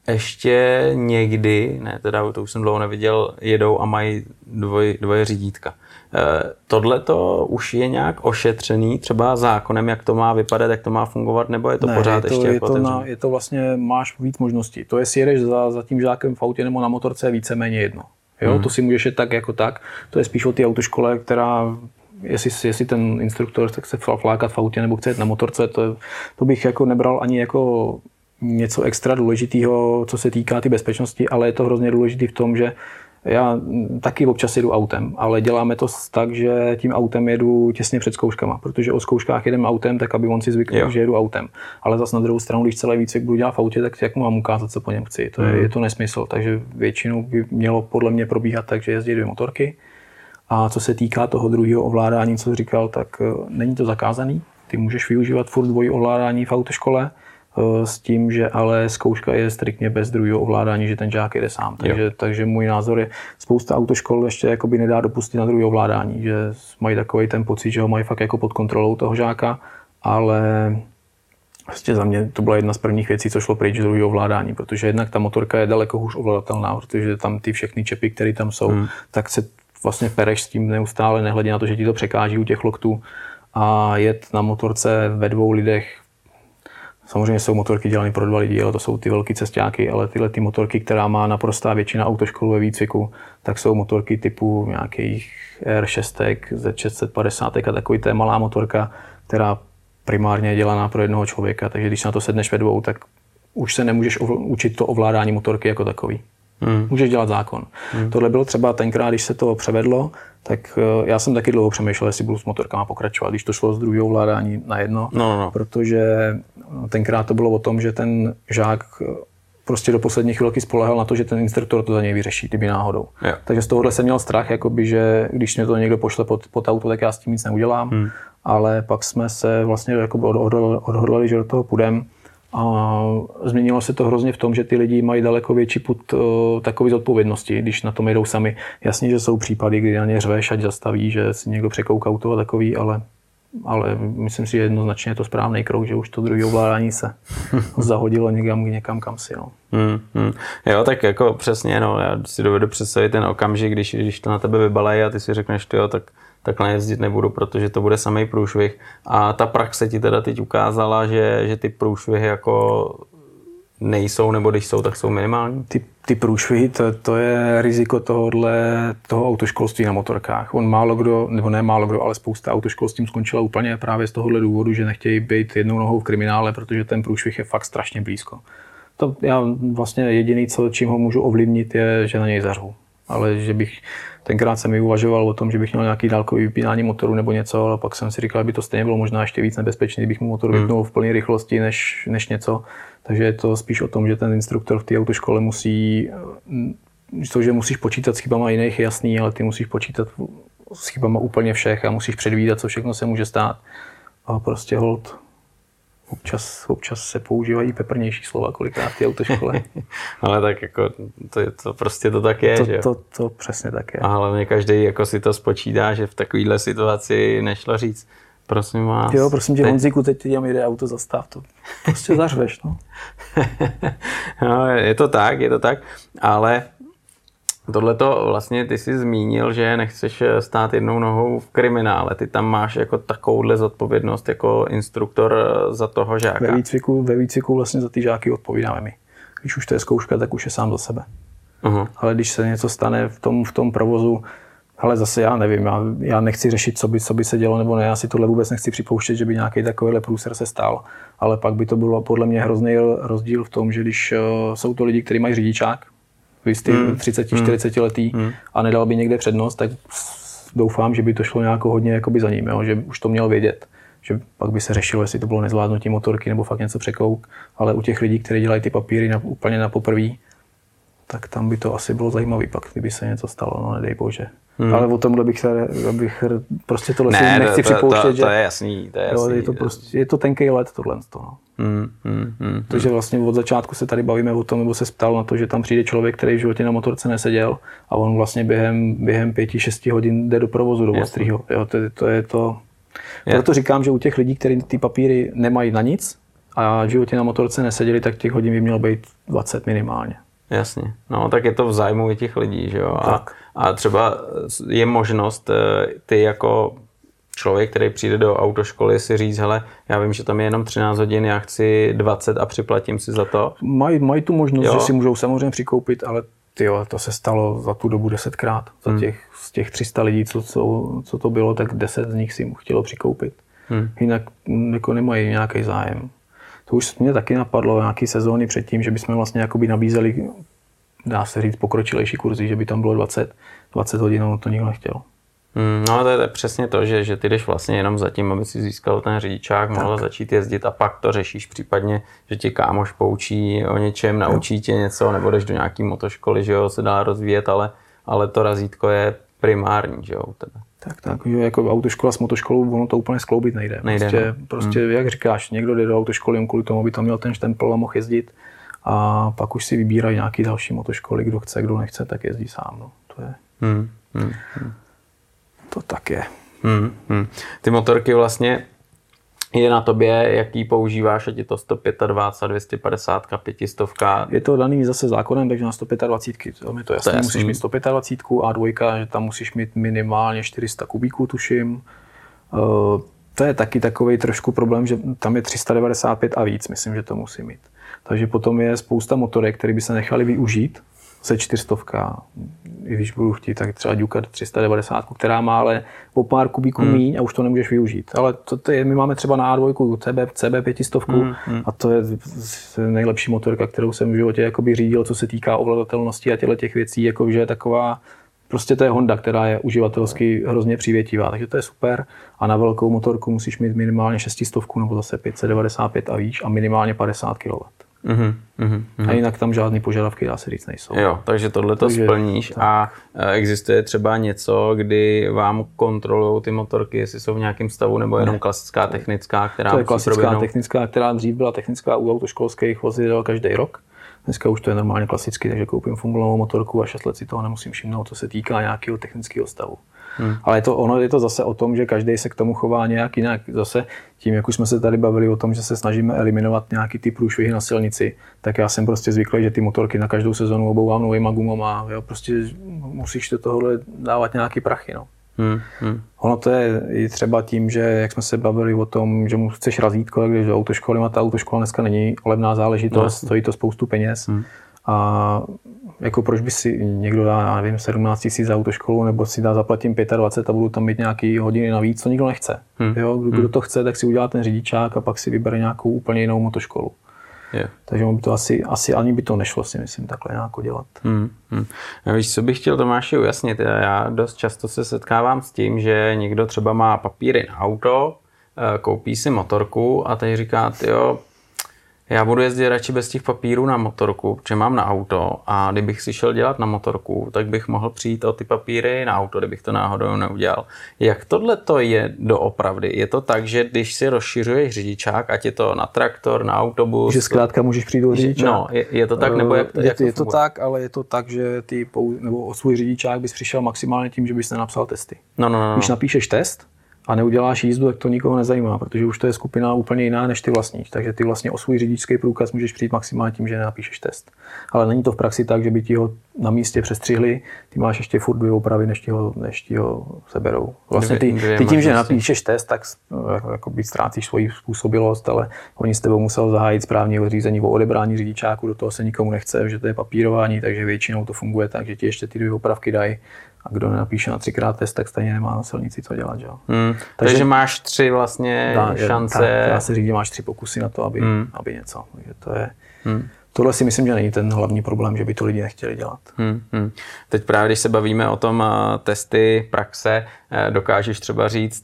ještě někdy, ne, teda to už jsem dlouho neviděl, jedou a mají dvoje řídítka. Tohleto už je nějak ošetřený třeba zákonem, jak to má vypadat, jak to má fungovat, nebo je to je to vlastně, máš víc možností. To jestli jedeš za tím žákem v autě nebo na motorce, je víceméně jedno. Jo? To si můžeš jet tak jako tak. To je spíš o té autoškole, která, jestli ten instruktor chce flákat v autě nebo chce jet na motorce, to bych jako nebral ani jako něco extra důležitého, co se týká ty bezpečnosti, ale je to hrozně důležitý v tom, že já taky občas jedu autem, ale děláme to tak, že tím autem jedu těsně před zkouškama, protože o zkouškách jedem autem, tak aby on si zvykl, že jedu autem. Ale zase na druhou stranu, když celý výcvik budu dělat v autě, tak jak mu mám ukázat, co po něm chci. Je to nesmysl, takže většinou by mělo podle mě probíhat tak, že jezdí dvě motorky. A co se týká toho druhého ovládání, co říkal, tak není to zakázaný. Ty můžeš využívat furt dvojí ovládání v autoškole. S tím, že ale zkouška je striktně bez druhého ovládání, že ten žák jede sám. Takže můj názor je, spousta autoškol ještě jakoby nedá dopustit na druhé ovládání, že mají takový ten pocit, že ho mají fakt jako pod kontrolou toho žáka, ale vlastně za mě to byla jedna z prvních věcí, co šlo pryč z druhého ovládání, protože jednak ta motorka je daleko hůř ovladatelná, protože tam ty všechny čepy, které tam jsou, tak se vlastně pereš s tím neustále, nehledě na to, že ti to překáží u těch loktů, a jet na motorce ve dvou lidech. Samozřejmě jsou motorky dělané pro dva lidi, ale to jsou ty velký cestáky, ale tyhle ty motorky, která má naprostá většina autoškol ve výcviku, tak jsou motorky typu nějakých R6, Z650 a takový, to je malá motorka, která primárně je dělaná pro jednoho člověka, takže když na to sedneš ve dvou, tak už se nemůžeš učit to ovládání motorky jako takový. Můžeš dělat zákon. Tohle bylo třeba tenkrát, když se to převedlo, tak já jsem taky dlouho přemýšlel, jestli budu s motorkama pokračovat, když to šlo z druhého ovládání na jedno, protože tenkrát to bylo o tom, že ten žák prostě do poslední chvilky spolehal na to, že ten instruktor to za něj vyřeší, kdyby náhodou. Takže z tohohle jsem měl strach, jakoby, že když mě to někdo pošle pod auto, tak já s tím nic neudělám, ale pak jsme se vlastně jakoby odhodlali, že do toho půjdeme. A změnilo se to hrozně v tom, že ty lidi mají daleko větší pud takové zodpovědnosti, když na tom jedou sami. Jasně, že jsou případy, kdy na ně řveš, ať zastaví, že si někdo překouká auto a takový, ale myslím si, že jednoznačně je to správný krok, že už to druhé ovládání se zahodilo někam kam si. No. Jo, tak jako přesně, no, já si dovedu představit ten okamžik, když to na tebe vybalejí a ty si řekneš, ty jo, takhle jezdit nebudu, protože to bude samej průšvih. A ta praxe ti teda teď ukázala, že ty průšvihy jako nejsou, nebo když jsou, tak jsou minimální? Ty průšvihy, to je riziko toho autoškolství na motorkách. Ale spousta autoškol s tím skončila úplně právě z tohohle důvodu, že nechtějí být jednou nohou v kriminále, protože ten průšvih je fakt strašně blízko. To já vlastně jediný, čím ho můžu ovlivnit, je, že na něj zařvu. ale že bych, tenkrát jsem i uvažoval o tom, že bych měl nějaký dálkový vypínání motoru nebo něco, ale pak jsem si říkal, že by to stejně bylo možná ještě víc nebezpečné, kdybych mu motor vypnul v plné rychlosti než něco. Takže je to spíš o tom, že ten instruktor v té autoškole musí, to, že musíš počítat s chybama jiných, jasný, ale ty musíš počítat s chybama úplně všech a musíš předvídat, co všechno se může stát. A prostě hold. Občas se používají peprnější slova kolikrát v té autoškole. Ale tak jako to prostě to tak je, že? To přesně tak je. A hlavně každý jako si to spočítá, že v takovéhle situaci nešlo říct. Prosím vás. Jo, prosím tě, Honzíku, teď ti jde auto, zastav to. Prostě zařveš, no. No, je to tak, ale tohleto vlastně ty jsi zmínil, že nechceš stát jednou nohou v kriminále. Ty tam máš jako takovouhle zodpovědnost jako instruktor za toho žáka. Ve výcviku vlastně za ty žáky odpovídáme my. Když už to je zkouška, tak už je sám za sebe. Uh-huh. Ale když se něco stane v tom provozu, ale zase já nevím, já nechci řešit, co by se dělo nebo ne, já si tohle vůbec nechci připouštět, že by nějaký takovýhle průser se stal. Ale pak by to bylo podle mě hrozný rozdíl v tom, že když jsou to lidi, kteří mají řidičák, jistý 30-40 letý a nedal by někde přednost, tak doufám, že by to šlo nějak hodně jakoby za ním, jo? Že už to měl vědět. Že pak by se řešilo, jestli to bylo nezvládnutí motorky nebo fakt něco překouk, ale u těch lidí, kteří dělají ty papíry úplně na poprví, tak tam by to asi bylo zajímavý pak, kdyby se něco stalo, no nedej bože. Ale o tomhle bych prostě tohle ne, si nechci připouštět, že... to je jasný. Je to tenkej let tohle. Takže vlastně od začátku se tady bavíme o tom, nebo se ptal na to, že tam přijde člověk, který v životě na motorce neseděl a on vlastně během 5-6 hodin jde do provozu, do ostrýho. Proto říkám, že u těch lidí, kteří ty papíry nemají na nic a v životě na motorce neseděli, tak těch hodin by mělo být 20 minimálně. Jasně, no tak je to v zájmu i těch lidí, že jo, a třeba je možnost ty jako člověk, který přijde do autoškoly, si říct, hele, já vím, že tam je jenom 13 hodin, já chci 20 a připlatím si za to. Mají tu možnost, jo? Že si můžou samozřejmě přikoupit, ale to se stalo za tu dobu 10krát, z těch 300 lidí, co to bylo, tak 10 z nich si mu chtělo přikoupit, jinak jako nemají nějaký zájem. To už mě taky napadlo nějaký sezóny předtím, že bychom vlastně jakoby nabízeli, dá se říct, pokročilejší kurzy, že by tam bylo 20 hodin, no to nikdo nechtěl. No to je přesně to, že ty jdeš vlastně jenom za tím, aby si získal ten řidičák, mohl začít jezdit a pak to řešíš případně, že tě kámoš poučí o něčem, naučí tě něco, nebo jdeš do nějaký motoškoly, že jo, se dá rozvíjet, ale to razítko je primární, že jo, teda. Tak, jako autoškola s motoškolou, ono to úplně skloubit nejde. Prostě jak říkáš, někdo jde do autoškoly kvůli tomu, aby tam měl ten štempel a mohl jezdit a pak už si vybírají nějaký další motoškoly, kdo chce, kdo nechce, tak jezdí sám, no. To je. To tak je. Ty motorky vlastně je na tobě, jaký používáš, ať je to 125, 250, 500. Je to daný zase zákonem, takže na 125, to je to jasné, musíš mít 125 a dvojka, že tam musíš mít minimálně 400 kubíků, tuším. To je taky takový trošku problém, že tam je 395 a víc, myslím, že to musí mít. Takže potom je spousta motorek, které by se nechali využít se 400, i když budu chtít, tak třeba Ducati 390, která má ale o pár kubíků míň a už to nemůžeš využít. Ale my máme třeba na A2 CB 500 a to je nejlepší motorka, kterou jsem v životě jakoby řídil, co se týká ovladatelnosti a těch věcí, jakože je taková, prostě to je Honda, která je uživatelsky hrozně přívětivá, takže to je super. A na velkou motorku musíš mít minimálně 600 nebo zase 595 a víš a minimálně 50 kW. A jinak tam žádný požadavky, dá se říct, nejsou. Jo, takže tohle to splníš tak. A existuje třeba něco, kdy vám kontrolují ty motorky, jestli jsou v nějakém stavu, nebo jenom klasická technická, která to je klasická proběhnou... technická, která dřív byla technická u autoškolských vozidel každý rok. Dneska už to je normálně klasicky, takže koupím fungulovou motorku a 6 let si toho nemusím všimnout, co se týká nějakého technického stavu. Ale je to zase o tom, že každý se k tomu chová nějak jinak. Zase tím, jak už jsme se tady bavili o tom, že se snažíme eliminovat nějaký ty průšvihy na silnici, tak já jsem prostě zvyklý, že ty motorky na každou sezonu obouvám novýma gumama. Jo, prostě musíš do tohohle dávat nějaký prachy. No. Ono to je i třeba tím, že jak jsme se bavili o tom, že mu chceš razítko, když do autoškoly, a ta autoškola dneska není levná záležitost, stojí to spoustu peněz. A jako proč by si někdo dá, já nevím, 17 000 za autoškolu, nebo si dá zaplatím 25 a budu tam mít nějaké hodiny navíc, co nikdo nechce. Jo? Kdo to chce, tak si udělá ten řidičák a pak si vybere nějakou úplně jinou motoškolu. Yeah. Takže on by to asi ani by to nešlo, si myslím, takhle nějak dělat. No víš, co bych chtěl Tomáši ujasnit, já dost často se setkávám s tím, že někdo třeba má papíry na auto, koupí si motorku a teď říká, jo, já budu jezdit radši bez těch papírů na motorku, protože mám na auto a kdybych si šel dělat na motorku, tak bych mohl přijít o ty papíry na auto, kdybych to náhodou neudělal. Jak tohle to je doopravdy? Je to tak, že když si rozšiřuješ řidičák, ať je to na traktor, na autobus... Že zkrátka můžeš přijít o řidičák? No, je to tak, nebo jak to tak, ale je to tak, že ty o svůj řidičák bys přišel maximálně tím, že bys nenapsal testy. No. Když napíšeš test a neuděláš jízdu, tak to nikoho nezajímá, protože už to je skupina úplně jiná než ty vlastní. Takže ty vlastně o svůj řidičský průkaz můžeš přijít maximálně tím, že nenapíšeš test. Ale není to v praxi tak, že by ti ho na místě přestřihli, ty máš ještě furt dvě opravy, než ti ho seberou. Vlastně ty tím, že napíšeš test, tak jakoby ztrácíš svoji způsobilost, ale oni s tebou musel zahájit správní řízení o odebrání řidičáku, do toho se nikomu nechce, že to je papírování, takže většinou to funguje tak, že ti ještě ty dvě opravky dají. A kdo nenapíše na 3x test, tak stejně nemá na silnici co dělat. Že? Takže máš 3 vlastně šance. Já se říct, že máš 3 pokusy na to, aby něco. Takže to je... Tohle si myslím, že není ten hlavní problém, že by to lidi nechtěli dělat. Teď právě, když se bavíme o tom testy, praxe, dokážeš třeba říct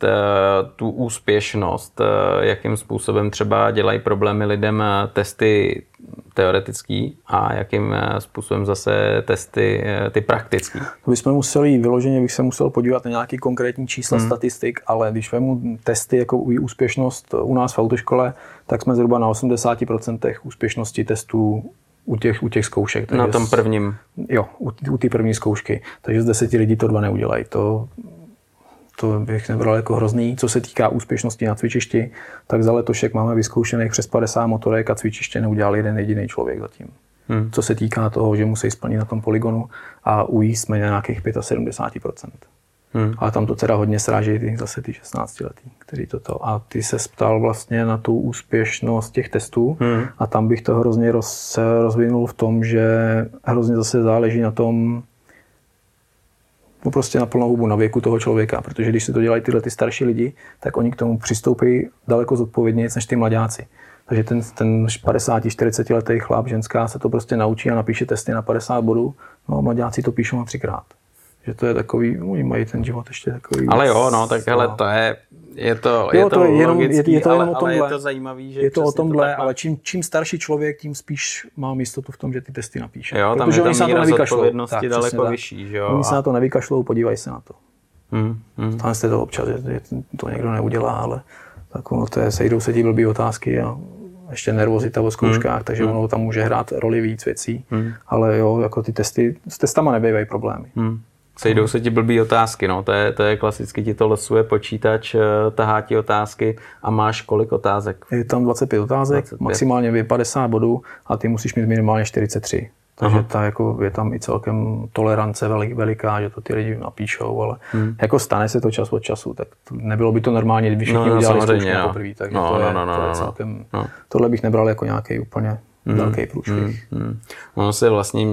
tu úspěšnost, jakým způsobem třeba dělají problémy lidem testy teoretický a jakým způsobem zase testy ty praktický? To bychom museli vyloženě, bych se musel podívat na nějaké konkrétní čísla statistik, ale když vemu testy jako úspěšnost u nás v autoškole, tak jsme zhruba na 80% úspěšnosti testů u těch zkoušek. Na tom prvním? Jo, u té první zkoušky. Takže z 10 lidí to 2 neudělají. To bych nebral jako hrozný. Co se týká úspěšnosti na cvičišti, tak za letošek máme vyzkoušených přes 50 motorek a cvičiště neudělal jeden jediný člověk zatím. Co se týká toho, že musí splnit na tom polygonu a ují jsme na nějakých 75%. Ale tam to teda hodně srážejí zase ty 16-letí, kteří toto. A ty se ptal vlastně na tu úspěšnost těch testů a tam bych to hrozně rozvinul v tom, že hrozně zase záleží na tom, prostě na plnou hubu, na věku toho člověka, protože když se to dělají tyhle ty starší lidi, tak oni k tomu přistoupí daleko zodpovědněji než ty mladáci. Takže ten 50-40 letý chlap, ženská se to prostě naučí a napíše testy na 50 bodů, no a mladáci to píšou na 3x. Že to je takový, oni mají ten život ještě takový. Ale jo, no tak hele, to je... Je to zajímavý, ale čím starší člověk, tím spíš mám jistotu v tom, že ty testy napíše. Jo, tam protože oni se na to nevykašlou. Tak, daleko vyšší, že jo? Oni se na to nevykašlou, podívají se na to. Tam jste to občas, že to někdo neudělá, ale tak ono to je, sejdou se ti blbý otázky a ještě nervozita o zkouškách, takže ono tam může hrát roli víc věcí, ale jo, jako ty testy, s testama nebývají problémy. Sejdou se ti blbý otázky, no. To je klasicky, ti to losuje počítač, tahá ti otázky a máš kolik otázek? Je tam 25 otázek, 25. Maximálně 50 bodů a ty musíš mít minimálně 43. Takže je tam i celkem tolerance veliká, že to ty lidi napíšou, ale jako stane se to čas od času, tak nebylo by to normálně, kdyby všichni udělali zkoušku poprvé, takže to je celkem, tohle bych nebral jako nějaký úplně velký průšvih. Ono se vlastně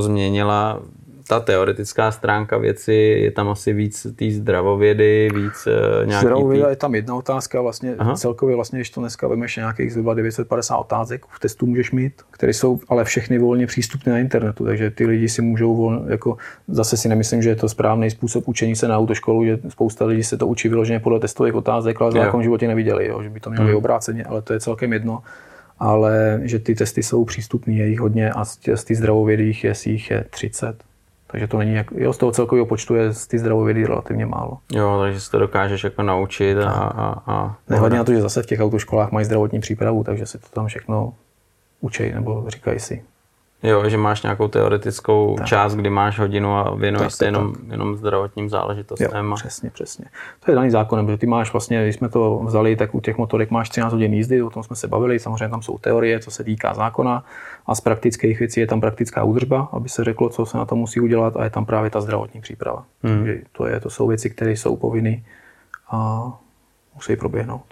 změnila ta teoretická stránka věci, je tam asi víc té zdravovědy, víc nějaký... Zdravověda je tam jedna otázka, vlastně celkově, vlastně, když to dneska vemeš nějakých zhruba 950 otázek, v testu můžeš mít, které jsou ale všechny volně přístupné na internetu, takže ty lidi si můžou zase si nemyslím, že je to správný způsob učení se na autoškolu, že spousta lidí se to učí vyloženě podle testových otázek, ale v nějakém životě neviděli, že by to mělo obráceně, ale to je celkem jedno. Ale že ty testy jsou přístupné, je jich hodně a z těch zdravovědých je 30. Takže to není z toho celkového počtu je z ty zdravovědy relativně málo. Jo, takže si to dokážeš jako naučit a nehledě na to, že zase v těch autoškolách mají zdravotní přípravu, takže si to tam všechno učej nebo říkají si. Jo, že máš nějakou teoretickou část, kdy máš hodinu a věnuješ se jenom zdravotním záležitostem. Jo, přesně. To je daný zákon, protože ty máš vlastně, když jsme to vzali, tak u těch motorek máš 13 hodin jízdy, o tom jsme se bavili, samozřejmě tam jsou teorie, co se týká zákona a z praktických věcí je tam praktická údržba, aby se řeklo, co se na to musí udělat a je tam právě ta zdravotní příprava. Takže to jsou věci, které jsou povinný a musí proběhnout.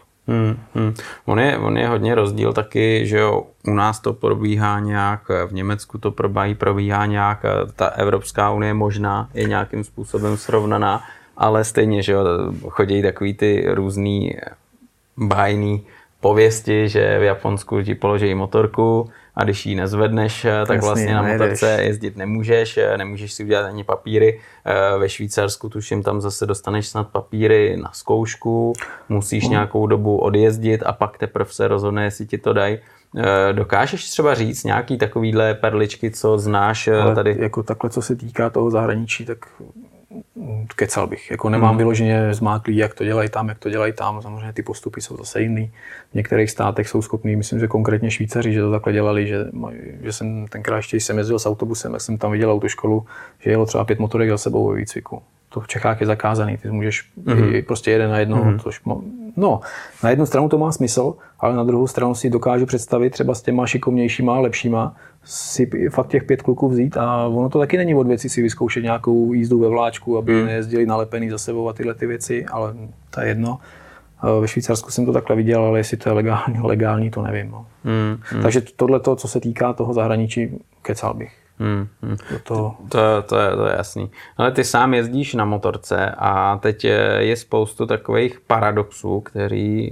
On je hodně rozdíl taky, že jo, u nás to probíhá nějak, v Německu to probíhá nějak, ta Evropská unie možná je nějakým způsobem srovnaná, ale stejně, že jo, chodí takový ty různý bájný pověsti, že v Japonsku ti položí motorku a když ji nezvedneš, tak jasný, vlastně na motorce jezdit nemůžeš, nemůžeš si udělat ani papíry. Ve Švýcarsku tuším, tam zase dostaneš snad papíry na zkoušku, musíš nějakou dobu odjezdit a pak teprve se rozhodne, jestli ti to dají. Dokážeš třeba říct nějaký takovýhle perličky, co znáš tady? Jako takhle, co se týká toho zahraničí, tak kecal bych. Jako nemám vyloženě zmáklý, jak to dělají tam. Samozřejmě ty postupy jsou zase jiný. V některých státech jsou schopní, myslím, že konkrétně Švýcaři, že to takhle dělali, že jsem tenkrát ještě jsem jezdil s autobusem, jak jsem tam viděl autoškolu, že jelo třeba 5 motorek za sebou ve výcviku. To v Čechách je zakázaný, ty můžeš prostě jeden na jedno. No, na jednu stranu to má smysl, ale na druhou stranu si dokážu představit třeba s těma šikovnějšíma, lepšíma, si fakt těch 5 kluků vzít a ono to taky není od věci si vyzkoušet nějakou jízdu ve vláčku, aby nejezdili nalepený za sebou a tyhle ty věci, ale to je jedno. Ve Švýcarsku jsem to takhle viděl, ale jestli to je legální, to nevím. No. Takže tohleto, co se týká toho zahraničí, kecal bych. To je jasný. Ale ty sám jezdíš na motorce a teď je spoustu takových paradoxů,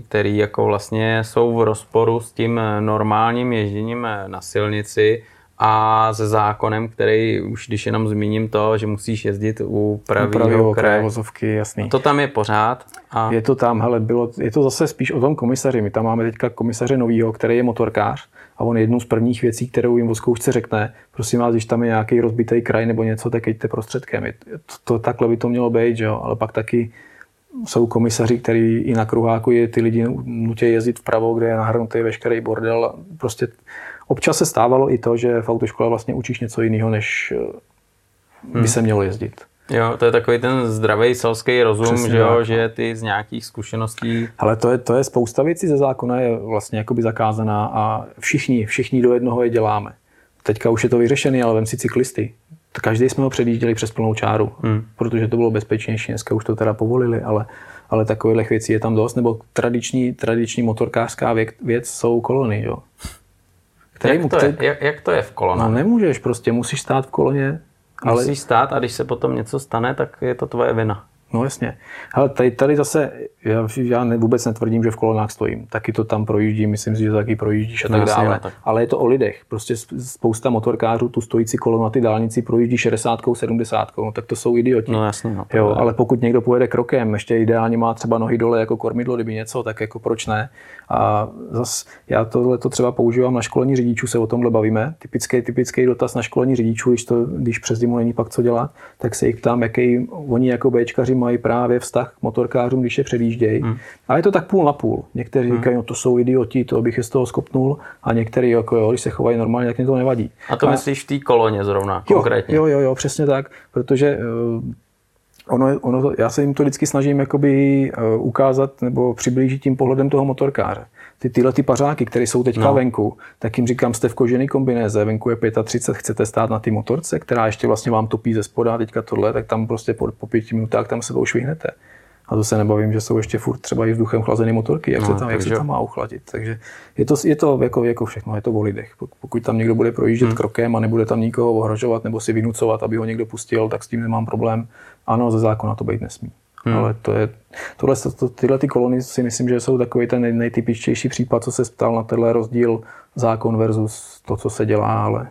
který jako vlastně jsou v rozporu s tím normálním ježděním na silnici a se zákonem, který už když jenom zmíním to, že musíš jezdit u pravého kraje vozovky, jasný. A to tam je pořád. A... Je to tam, hele, je to zase spíš o tom komisaři. My tam máme teďka komisaře novýho, který je motorkář a on jednu z prvních věcí, kterou jim o zkoušce řekne, prosím vás, když tam je nějaký rozbitý kraj nebo něco, tak jeďte prostředkem. Takhle by to mělo být, že jo? Ale pak taky jsou komisaři, který i na kruháku je ty lidi nutí jezdit vpravo, kde je nahrnutý veškerý bordel. Prostě občas se stávalo i to, že v autoškole vlastně učíš něco jiného, než by se mělo jezdit. Jo, to je takový ten zdravý selský rozum, přesně, že, jo, že ty z nějakých zkušeností... Ale to je spousta věcí ze zákona, je vlastně jakoby zakázaná a všichni do jednoho je děláme. Teďka už je to vyřešený, ale vem si cyklisty. Každý jsme ho předjížděli přes plnou čáru, protože to bylo bezpečnější. Dneska už to teda povolili, ale takových věcí je tam dost. Nebo tradiční motorkářská věc jsou kolony, jo. Jak to je v kolonách? No nemůžeš, prostě musíš stát v koloně. Musíš stát a když se potom něco stane, tak je to tvoje vina. No jasně. Hele, tady zase, já vůbec netvrdím, že v kolonách stojím. Taky to tam projíždím, myslím si, že to taky projíždíš a tak dále. Ale je to o lidech. Prostě spousta motorkářů tu stojící kolonu na ty dálnici projíždí 60, 70. No tak to jsou idioti. No jasně. No, jo, ale pokud někdo pojede krokem, ještě ideálně má třeba nohy dole jako kormidlo, kdyby něco, tak jako proč ne. A zas já tohle to třeba používám na školení řidičů, se o tomhle bavíme. Typický dotaz na školení řidičů, když přes zimu není pak co dělat, tak se jich ptám, jaký oni jako béčkaři mají právě vztah k motorkářům, když je předjíždějí. A je to tak půl na půl. Někteří říkají, no to jsou idioti, to bych je z toho skopnul, a někteří jako jo, když se chovají normálně, tak mě to nevadí. A to myslíš v té koloně zrovna konkrétně? Jo, přesně tak, protože já se jim to vždycky snažím jakoby ukázat nebo přiblížit tím pohledem toho motorkáře. Tyhle pařáky, které jsou teďka venku, tak jim říkám, jste v kožený kombinéze, venku je 35, chcete stát na té motorce, která ještě vlastně vám topí ze spoda, teďka tohle, tak tam prostě po 5 minutách tam se to ušvihnete. A to se nebavím, že jsou ještě furt třeba i vzduchem chlazený motorky, jak se tam má uchladit. Takže je to jako všechno, je to o lidech. Pokud tam někdo bude projíždět krokem a nebude tam nikoho ohrožovat nebo si vynucovat, aby ho někdo pustil, tak s tím nemám problém. Ano, ze zákona to být nesmí. Ale tyhle ty kolony si myslím, že jsou takový ten nejtypičtější případ, co se ptal na tenhle rozdíl zákon versus to, co se dělá, ale...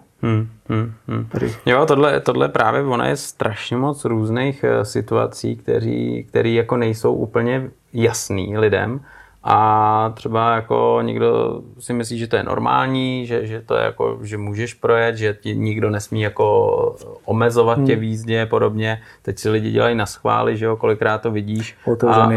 Jo, tohle právě ono je strašně moc různých situací, které jako nejsou úplně jasný lidem a třeba jako někdo si myslí, že to je normální, že to je jako, že můžeš projet, že ti nikdo nesmí jako omezovat tě v jízdě podobně. Teď si lidi dělají naschvály, že jo, kolikrát to vidíš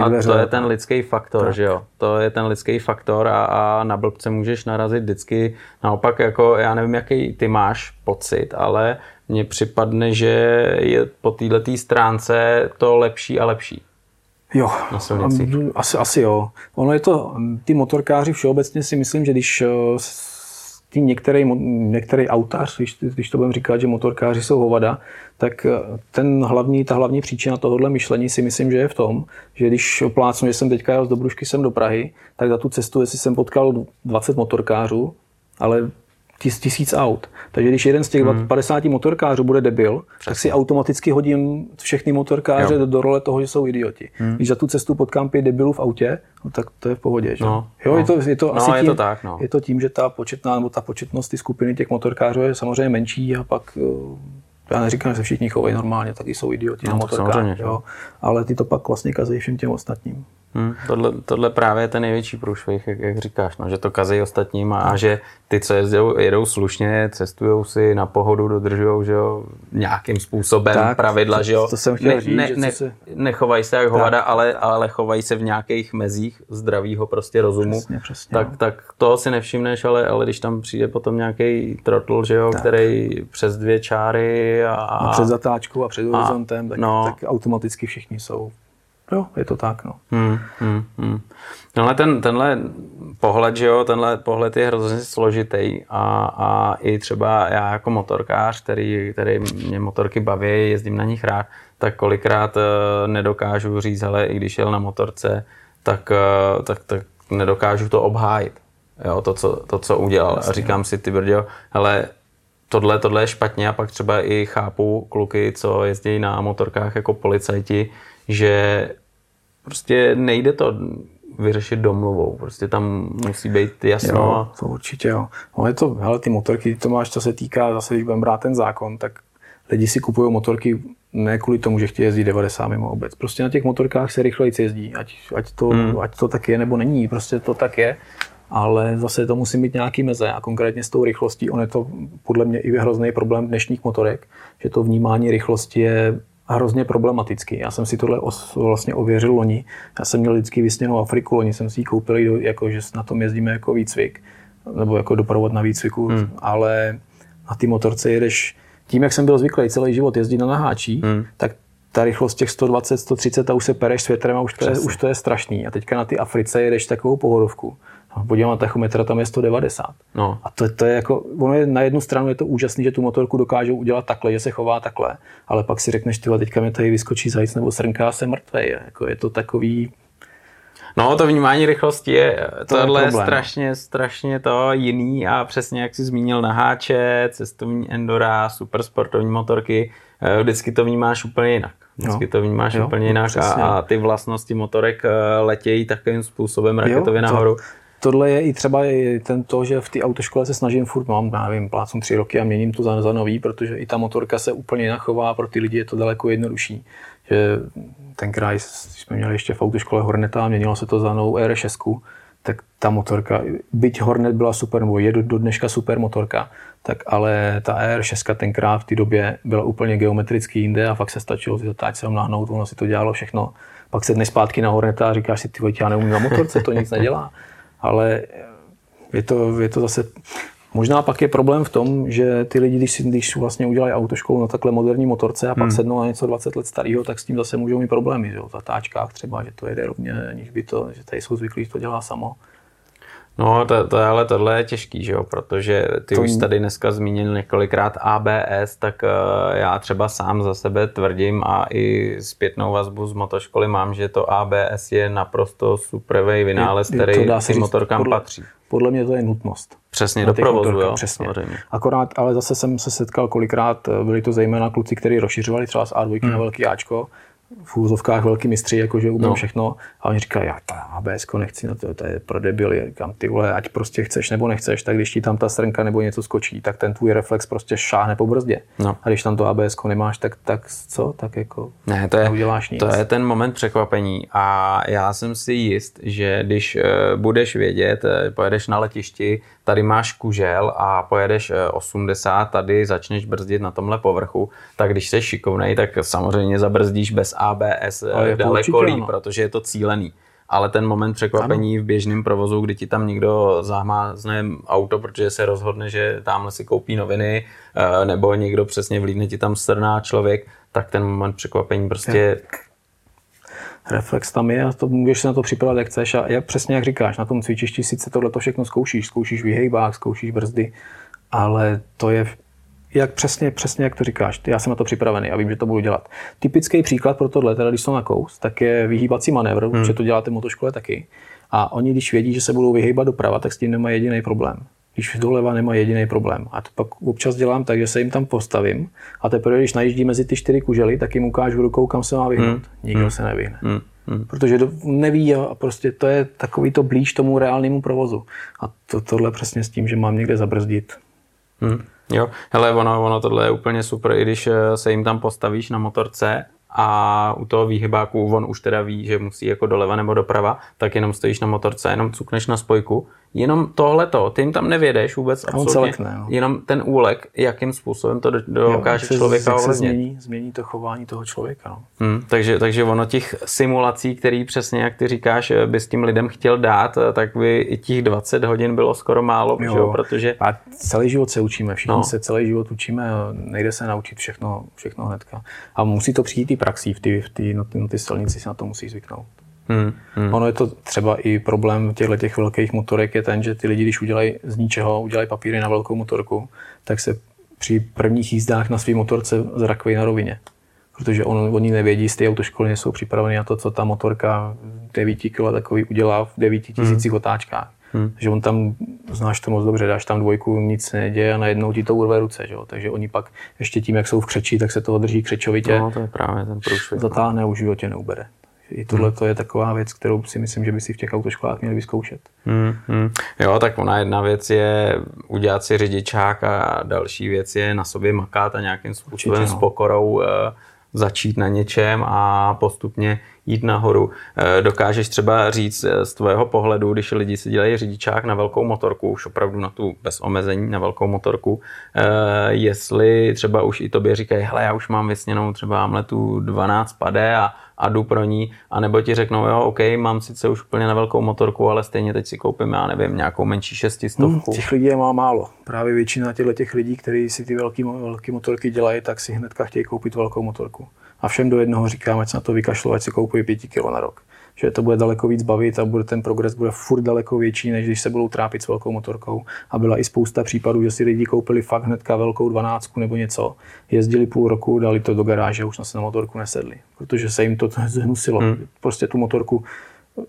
a to je ten lidský faktor, tak. Že jo. To je ten lidský faktor a na blbce můžeš narazit vždycky. Naopak jako já nevím, jaký ty máš pocit, ale mně připadne, že je po této stránce to lepší a lepší. Jo, asi jo. Ono je to, ty motorkáři všeobecně si myslím, že když některý autář, když to budeme říkat, že motorkáři jsou hovada, tak ta hlavní příčina tohohle myšlení si myslím, že je v tom, že když plácnu, že jsem teďka jel z Dobrušky sem do Prahy, tak za tu cestu, jestli jsem potkal 20 motorkářů, ale tisíc aut. Takže když jeden z těch 50 motorkářů bude debil, přesně, tak si automaticky hodím všechny motorkáře do role toho, že jsou idioti. Když za tu cestu potkám 5 debilů v autě, no, tak to je v pohodě, že? No, jo, no. Je to tím, že ta početnost ty skupiny těch motorkářů je samozřejmě menší a pak já neříkám, že se všichni chovají normálně, taky jsou idioti na motorkách, jo, ale ty to pak vlastně kazejí všem těm ostatním. Tohle právě je ten největší průšvih, jak říkáš, no, že to kazejí ostatním a že ty, co jedou slušně, cestujou si na pohodu, dodržujou, že jo, nějakým způsobem tak, pravidla, že jo, nechovají se jak hovada, ale chovají se v nějakých mezích zdravýho prostě rozumu, přesně, tak toho si nevšimneš, ale když tam přijde potom nějaký trotl, že jo, který přes 2 čáry a přes zatáčku a před horizontem, tak automaticky všichni jsou. Jo, je to tak, no. No ale tenhle pohled, že jo, tenhle pohled je hrozně složitý a i třeba já jako motorkář, který mě motorky baví, jezdím na nich rád, tak kolikrát nedokážu říct, hele, i když jel na motorce, tak nedokážu to obhájit, jo, to, co udělal. Vlastně. A říkám si, ty brďo, hele, tohle je špatně a pak třeba i chápu kluky, co jezdí na motorkách jako policajti, že prostě nejde to vyřešit domluvou, prostě tam musí být jasno. Jo, to určitě jo. No je to, hele, ty motorky, to máš, co se týká, zase když budeme brát ten zákon, tak lidi si kupují motorky ne kvůli tomu, že chtějí jezdit 90 mimo obec. Prostě na těch motorkách se rychleji jezdí, ať to tak je nebo není, prostě to tak je. Ale zase to musí mít nějaký meze a konkrétně s tou rychlostí, on je to podle mě i hrozný problém dnešních motorek, že to vnímání rychlosti je hrozně problematický. Já jsem si tohle vlastně ověřil loni. Já jsem měl vždycky vysněnou Afriku, loni jsem si ji koupil, jako, že na tom jezdíme jako výcvik, nebo jako doprovod na výcviku, ale na té motorce jedeš, tím jak jsem byl zvyklý celý život jezdit na naháčí, tak ta rychlost těch 120, 130 a už se pereš s větrem a už to je strašný. A teďka na ty Africe jedeš takovou pohodovku. Podívám na tachometra, tam je 190. No. A to je jako, ono je na jednu stranu je to úžasný, že tu motorku dokážou udělat takhle, že se chová takhle, ale pak si řekneš, tyhle, teďka mě tady vyskočí zajíc nebo srnka a jsem mrtvej. Jako je to takový... No, to vnímání rychlosti je tohle strašně to jiný a přesně jak jsi zmínil naháče, cestovní endura, super sportovní motorky, vždycky to vnímáš úplně jinak. A ty vlastnosti motorek letějí takovým způsobem raketově nahoru. Tohle je i třeba to, že v té autoškole se snažím furt, plácnu 3 roky a měním to za nový, protože i ta motorka se úplně nachová, pro ty lidi je to daleko jednodušší. Že tenkrát jsme měli ještě v autoškole Horneta a měnilo se to za novou R6, tak ta motorka, byť Hornet byla super, nebo je do dneška super motorka, tak ale ta R6 tenkrát v té době byla úplně geometricky jinde a fakt se stačilo si zatáčce nahnout, ono si to dělalo všechno. Pak sedneš zpátky na Horneta a říkáš si, ty já neumím na motorce, to nic nedělá. Ale je to zase, možná pak je problém v tom, že ty lidi, když vlastně udělají autoškolu na takhle moderní motorce a pak sednou na něco 20 let starého, tak s tím zase můžou mít problémy, že jo, v zatáčkách třeba, že to jede rovně, že tady jsou zvyklí, že to dělá samo. No, ale tohle je těžký, že jo, protože ty už tady dneska zmínil několikrát ABS, tak já třeba sám za sebe tvrdím a i zpětnou vazbu z motoškoly mám, že to ABS je naprosto supervej vynález, který si motorkám patří. Podle mě to je nutnost. Přesně, do provozu, jo. Přesně. Akorát, ale zase jsem se setkal kolikrát, byli to zejména kluci, kteří rozšiřovali třeba z A2 na velký Ačko, v úzovkách velký mistři, jakože umím všechno. A oni říkají, já ta ABS-ko nechci, to je pro debily. Říkám, ty vole, ať prostě chceš nebo nechceš, tak když ti tam ta srnka nebo něco skočí, tak ten tvůj reflex prostě šáhne po brzdě. No. A když tam to ABS-ko nemáš, tak co? Tak jako ne, neuděláš nic. To je ten moment překvapení a já jsem si jist, že když budeš vědět, pojedeš na letišti, tady máš kužel a pojedeš 80, tady začneš brzdit na tomhle povrchu, tak když jsi šikovnej, tak samozřejmě zabrzdíš bez ABS daleko líp, protože je to cílený. Ale ten moment překvapení v běžném provozu, kdy ti tam někdo zahmázne auto, protože se rozhodne, že tamhle si koupí noviny, nebo někdo přesně vlídne ti tam srná člověk, tak ten moment překvapení prostě... Reflex tam je a to můžeš se na to připravit, jak chceš. A přesně jak říkáš, na tom cvičišti sice tohle to všechno zkoušíš vyhejbák, zkoušíš brzdy, ale to je... Jak přesně jak to říkáš, já jsem na to připravený a vím, že to budu dělat. Typický příklad pro tohle, teda když jsou na kous, tak je vyhýbací manévr, protože to děláte v motoškole taky. A oni, když vědí, že se budou vyhýbat doprava, tak s tím nemají jediný problém. když doleva nemá jediný problém. A to pak občas dělám tak, že se jim tam postavím a teprve, když najíždí mezi ty čtyři kužely, tak jim ukážu rukou, kam se má vyhnout. Nikdo se nevyhne. Protože neví a prostě to je takový to blíž tomu reálnému provozu. A tohle přesně s tím, že mám někde zabrzdit. Jo, hele, ono tohle je úplně super, i když se jim tam postavíš na motorce a u toho výhybáku on už teda ví, že musí jako doleva nebo doprava, tak jenom stojíš na motorce, jenom cukneš na spojku. Jenom tohleto, ty jim tam nevědeš vůbec absolutně, celekne, jenom ten úlek, jakým způsobem to dokáže člověka ovlivnit. Změní to chování toho člověka. No. Takže ono těch simulací, který přesně, jak ty říkáš, by s tím lidem chtěl dát, tak by i těch 20 hodin bylo skoro málo. Jo, protože... A celý život se učíme, všichni se celý život učíme, nejde se naučit všechno hnedka. A musí to přijít i praxí, na ty silnici se na to musí zvyknout. Ono je to třeba i problém těch velkých motorek je ten, že ty lidi, když udělají papíry na velkou motorku, tak se při prvních jízdách na své motorce zrakví na rovině. Protože oni nevědí, z té autoškoly nejsou připraveni na to, co ta motorka 9 kg takový udělá v 9 000 otáčkách. Takže on tam, znáš to moc dobře, dáš tam dvojku, nic se neděje a najednou ti to urve ruce. Že jo? Takže oni pak ještě tím, jak jsou v křeči, tak se toho drží křečovitě. No, to je právě ten průšvih. Zatáhne, už životě neubere. I tohle to je taková věc, kterou si myslím, že by si v těch autoškolách měli vyzkoušet. Jo, tak ona jedna věc je udělat si řidičák a další věc je na sobě makat a nějakým způsobem s pokorou začít na něčem a postupně jít nahoru. Dokážeš třeba říct z tvého pohledu, když lidi si dělají řidičák na velkou motorku, už opravdu na tu bez omezení na velkou motorku, jestli třeba už i tobě říkají, hele, já už mám vysněnou třeba tu 12 pade a jdu pro ní, anebo ti řeknou, jo, OK, mám sice už úplně na velkou motorku, ale stejně teď si koupím, já nevím, nějakou menší 600. Těch lidí je málo. Právě většina těch lidí, kteří si ty velké motorky dělají, tak si hnedka chtějí koupit velkou motorku. A všem do jednoho říkám, ať se na to vykašlo, ať si koupují 5 kilo na rok. Že to bude daleko víc bavit a ten progres bude furt daleko větší, než když se budou trápit s velkou motorkou. A byla i spousta případů, že si lidi koupili fakt hnedka velkou 12 nebo něco, jezdili půl roku, dali to do garáže a už se na motorku nesedli, protože se jim to zhnusilo. Prostě tu motorku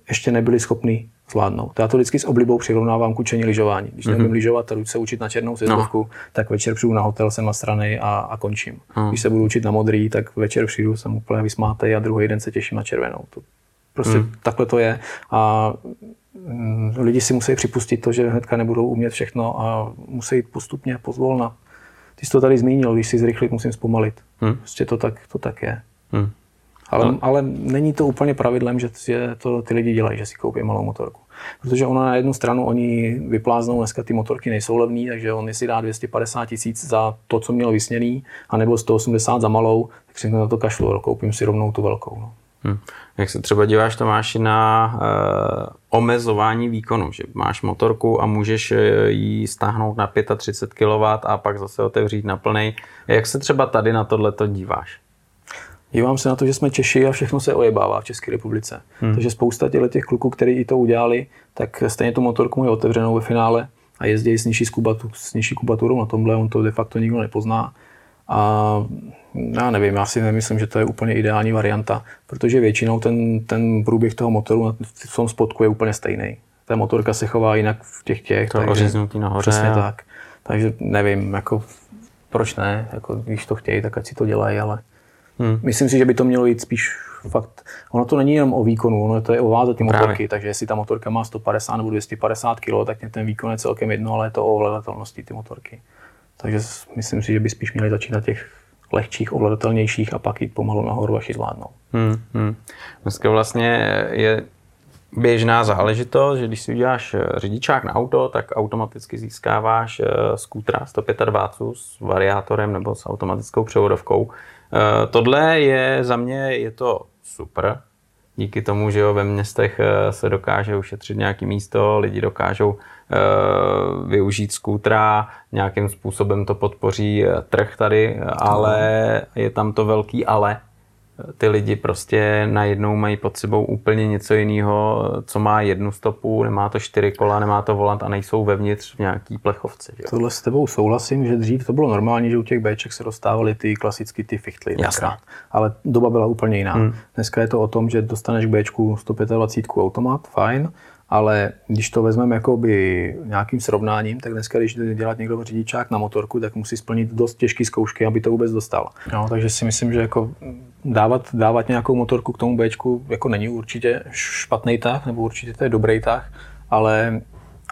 ještě nebyli schopni zvládnout. Já to vždycky s oblibou přirovnávám k učení lyžování. Když neumím lyžovat a jdu se učit na černou sjezdovku, tak večer přijdu na hotel, jsem nasranej a končím. Když se budu učit na modrý, tak večer přijdu, jsem úplně vysmátej a druhý den se těším na červenou. To prostě takhle to je a lidi si musí připustit to, že hnedka nebudou umět všechno a musí jít postupně, pozvolna. Ty jsi to tady zmínil, když si zrychlit, musím zpomalit. Prostě to tak je. Ale není to úplně pravidlem, že to ty lidi dělají, že si koupí malou motorku. Protože ona na jednu stranu, oni vypláznou, dneska ty motorky nejsou levný, takže on si dá 250 000 za to, co měl vysněný, anebo 180 za malou, tak si na to kašlu, koupím si rovnou tu velkou. No. Jak se třeba díváš, Tomáši, na omezování výkonu, že máš motorku a můžeš ji stáhnout na 35 kW a pak zase otevřít na plnej. Jak se třeba tady na tohleto díváš? Dívám se na to, že jsme Češi a všechno se ojebává v České republice. Takže spousta těch kluků, kteří i to udělali, tak stejně tu motorku mají otevřenou ve finále a jezdí s nižší kubaturou na tomhle, on to de facto nikdo nepozná. A já nevím, já si nemyslím, že to je úplně ideální varianta, protože většinou ten průběh toho motoru v tom spodku je úplně stejný. Ta motorka se chová jinak v těch. To oříznutí nahoře. Přesně tak. Takže nevím, jako proč ne, jako, když to chtějí, tak ať si to dělají, ale myslím si, že by to mělo jít spíš fakt, ono to není jenom o výkonu, ono to je o váze ty motorky, takže jestli ta motorka má 150 nebo 250 kg, tak ten výkon je celkem jedno, ale je to o ovladatelnosti ty motorky. Takže myslím si, že by spíš měli začít na těch lehčích, ovladatelnějších a pak jít pomalu nahoru, až ji zvládnou. Dneska vlastně je běžná záležitost, že když si uděláš řidičák na auto, tak automaticky získáváš skútra 125 s variátorem nebo s automatickou převodovkou. Tohle je za mě je to super. Díky tomu, že ve městech se dokáže ušetřit nějaké místo, lidi dokážou využít skútra, nějakým způsobem to podpoří trh tady, ale je tam to velký ale. Ty lidi prostě najednou mají pod sebou úplně něco jiného, co má jednu stopu, nemá to 4 kola, nemá to volant a nejsou vevnitř v nějaký plechovce. Že? Tohle s tebou souhlasím, že dřív to bylo normální, že u těch Bček se dostávaly ty klasicky ty fichtly. Ale doba byla úplně jiná. Dneska je to o tom, že dostaneš k Bčku 125 automat, fajn, ale když to vezmeme jakoby nějakým srovnáním, tak dneska, když jde dělat někdo řidičák na motorku, tak musí splnit dost těžké zkoušky, aby to vůbec dostal. No, takže si myslím, že jako dávat nějakou motorku k tomu Bčku jako není určitě špatný tah, nebo určitě to je dobrý tah, ale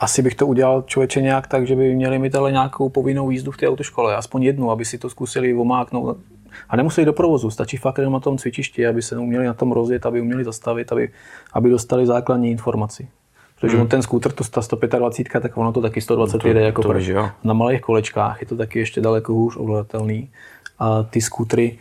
asi bych to udělal člověče nějak tak, že by měli mít ale nějakou povinnou jízdu v té autoškole, aspoň jednu, aby si to zkusili omáknout. A nemuseli do provozu, stačí fakt jenom na tom cvičišti, aby se uměli na tom rozjet, aby uměli zastavit, aby dostali základní informaci. Protože on ten skútr, ta 125, tak ono to taky 120 jede jako prv. Na malých kolečkách je to taky ještě daleko hůř ovladatelný. A ty skútry,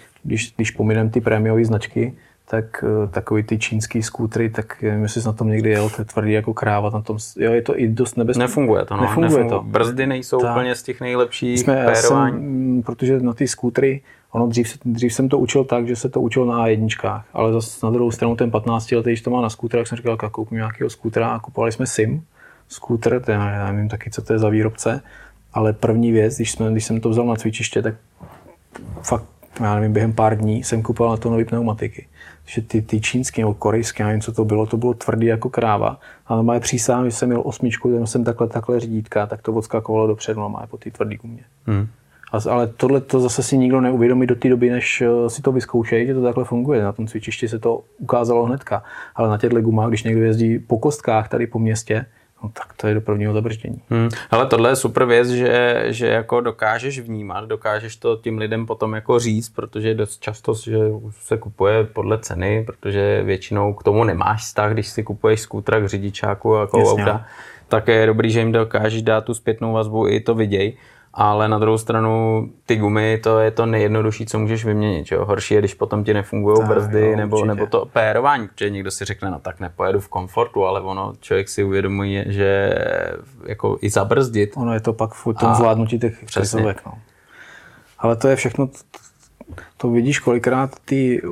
když pomineme ty prémiové značky, tak takový ty čínský skútry, tak myslím, že na tom někdy jel, to je tvrdý jako kráva, na tom, jo, je to i dost nebezpečné. Nefunguje to, no. Nefunguje to. Brzdy nejsou úplně z těch nejlepších pérování. Protože na ty skútry, ono dřív jsem to učil tak, že se to učil na jedničkách, ale zase na druhou stranu ten 15-letý, když to má na skútrách, jsem říkal, koupím nějakého skútra a kupovali jsme SIM, skútr, já nevím taky, co to je za výrobce, ale první věc, když jsem to vzal na cvičiště, tak fakt, já nevím, během pár dní jsem kupoval na to nové pneumatiky. Že ty čínský nebo korejský, nevím, co to bylo tvrdý jako kráva. A na moje přísám, že jsem měl 8, jenom jsem takhle řídítka, tak to odskakovalo dopředu, má po té tvrdý gumě. Ale tohle to zase si nikdo neuvědomí do té doby, než si to vyzkoušejí, že to takhle funguje. Na tom cvičišti se to ukázalo hnedka. Ale na těchto gumách, když někdo jezdí po kostkách tady po městě, no tak to je do prvního zabrždění. Ale tohle je super věc, že jako dokážeš vnímat, dokážeš to tím lidem potom jako říct, protože dost často že se kupuje podle ceny, protože většinou k tomu nemáš vztah, když si kupuješ skútra k řidičáku a auta, tak je dobrý, že jim dokážeš dát tu zpětnou vazbu i to viděj. Ale na druhou stranu ty gumy, to je to nejjednodušší, co můžeš vyměnit. Jo? Horší je, když potom ti nefungují brzdy nebo to pérování, protože někdo si řekne, no tak nepojedu v komfortu, ale ono, člověk si uvědomuje, že jako i zabrzdit. Ono je to pak v tom zvládnutí těch přesovek. No. Ale to je všechno, to vidíš kolikrát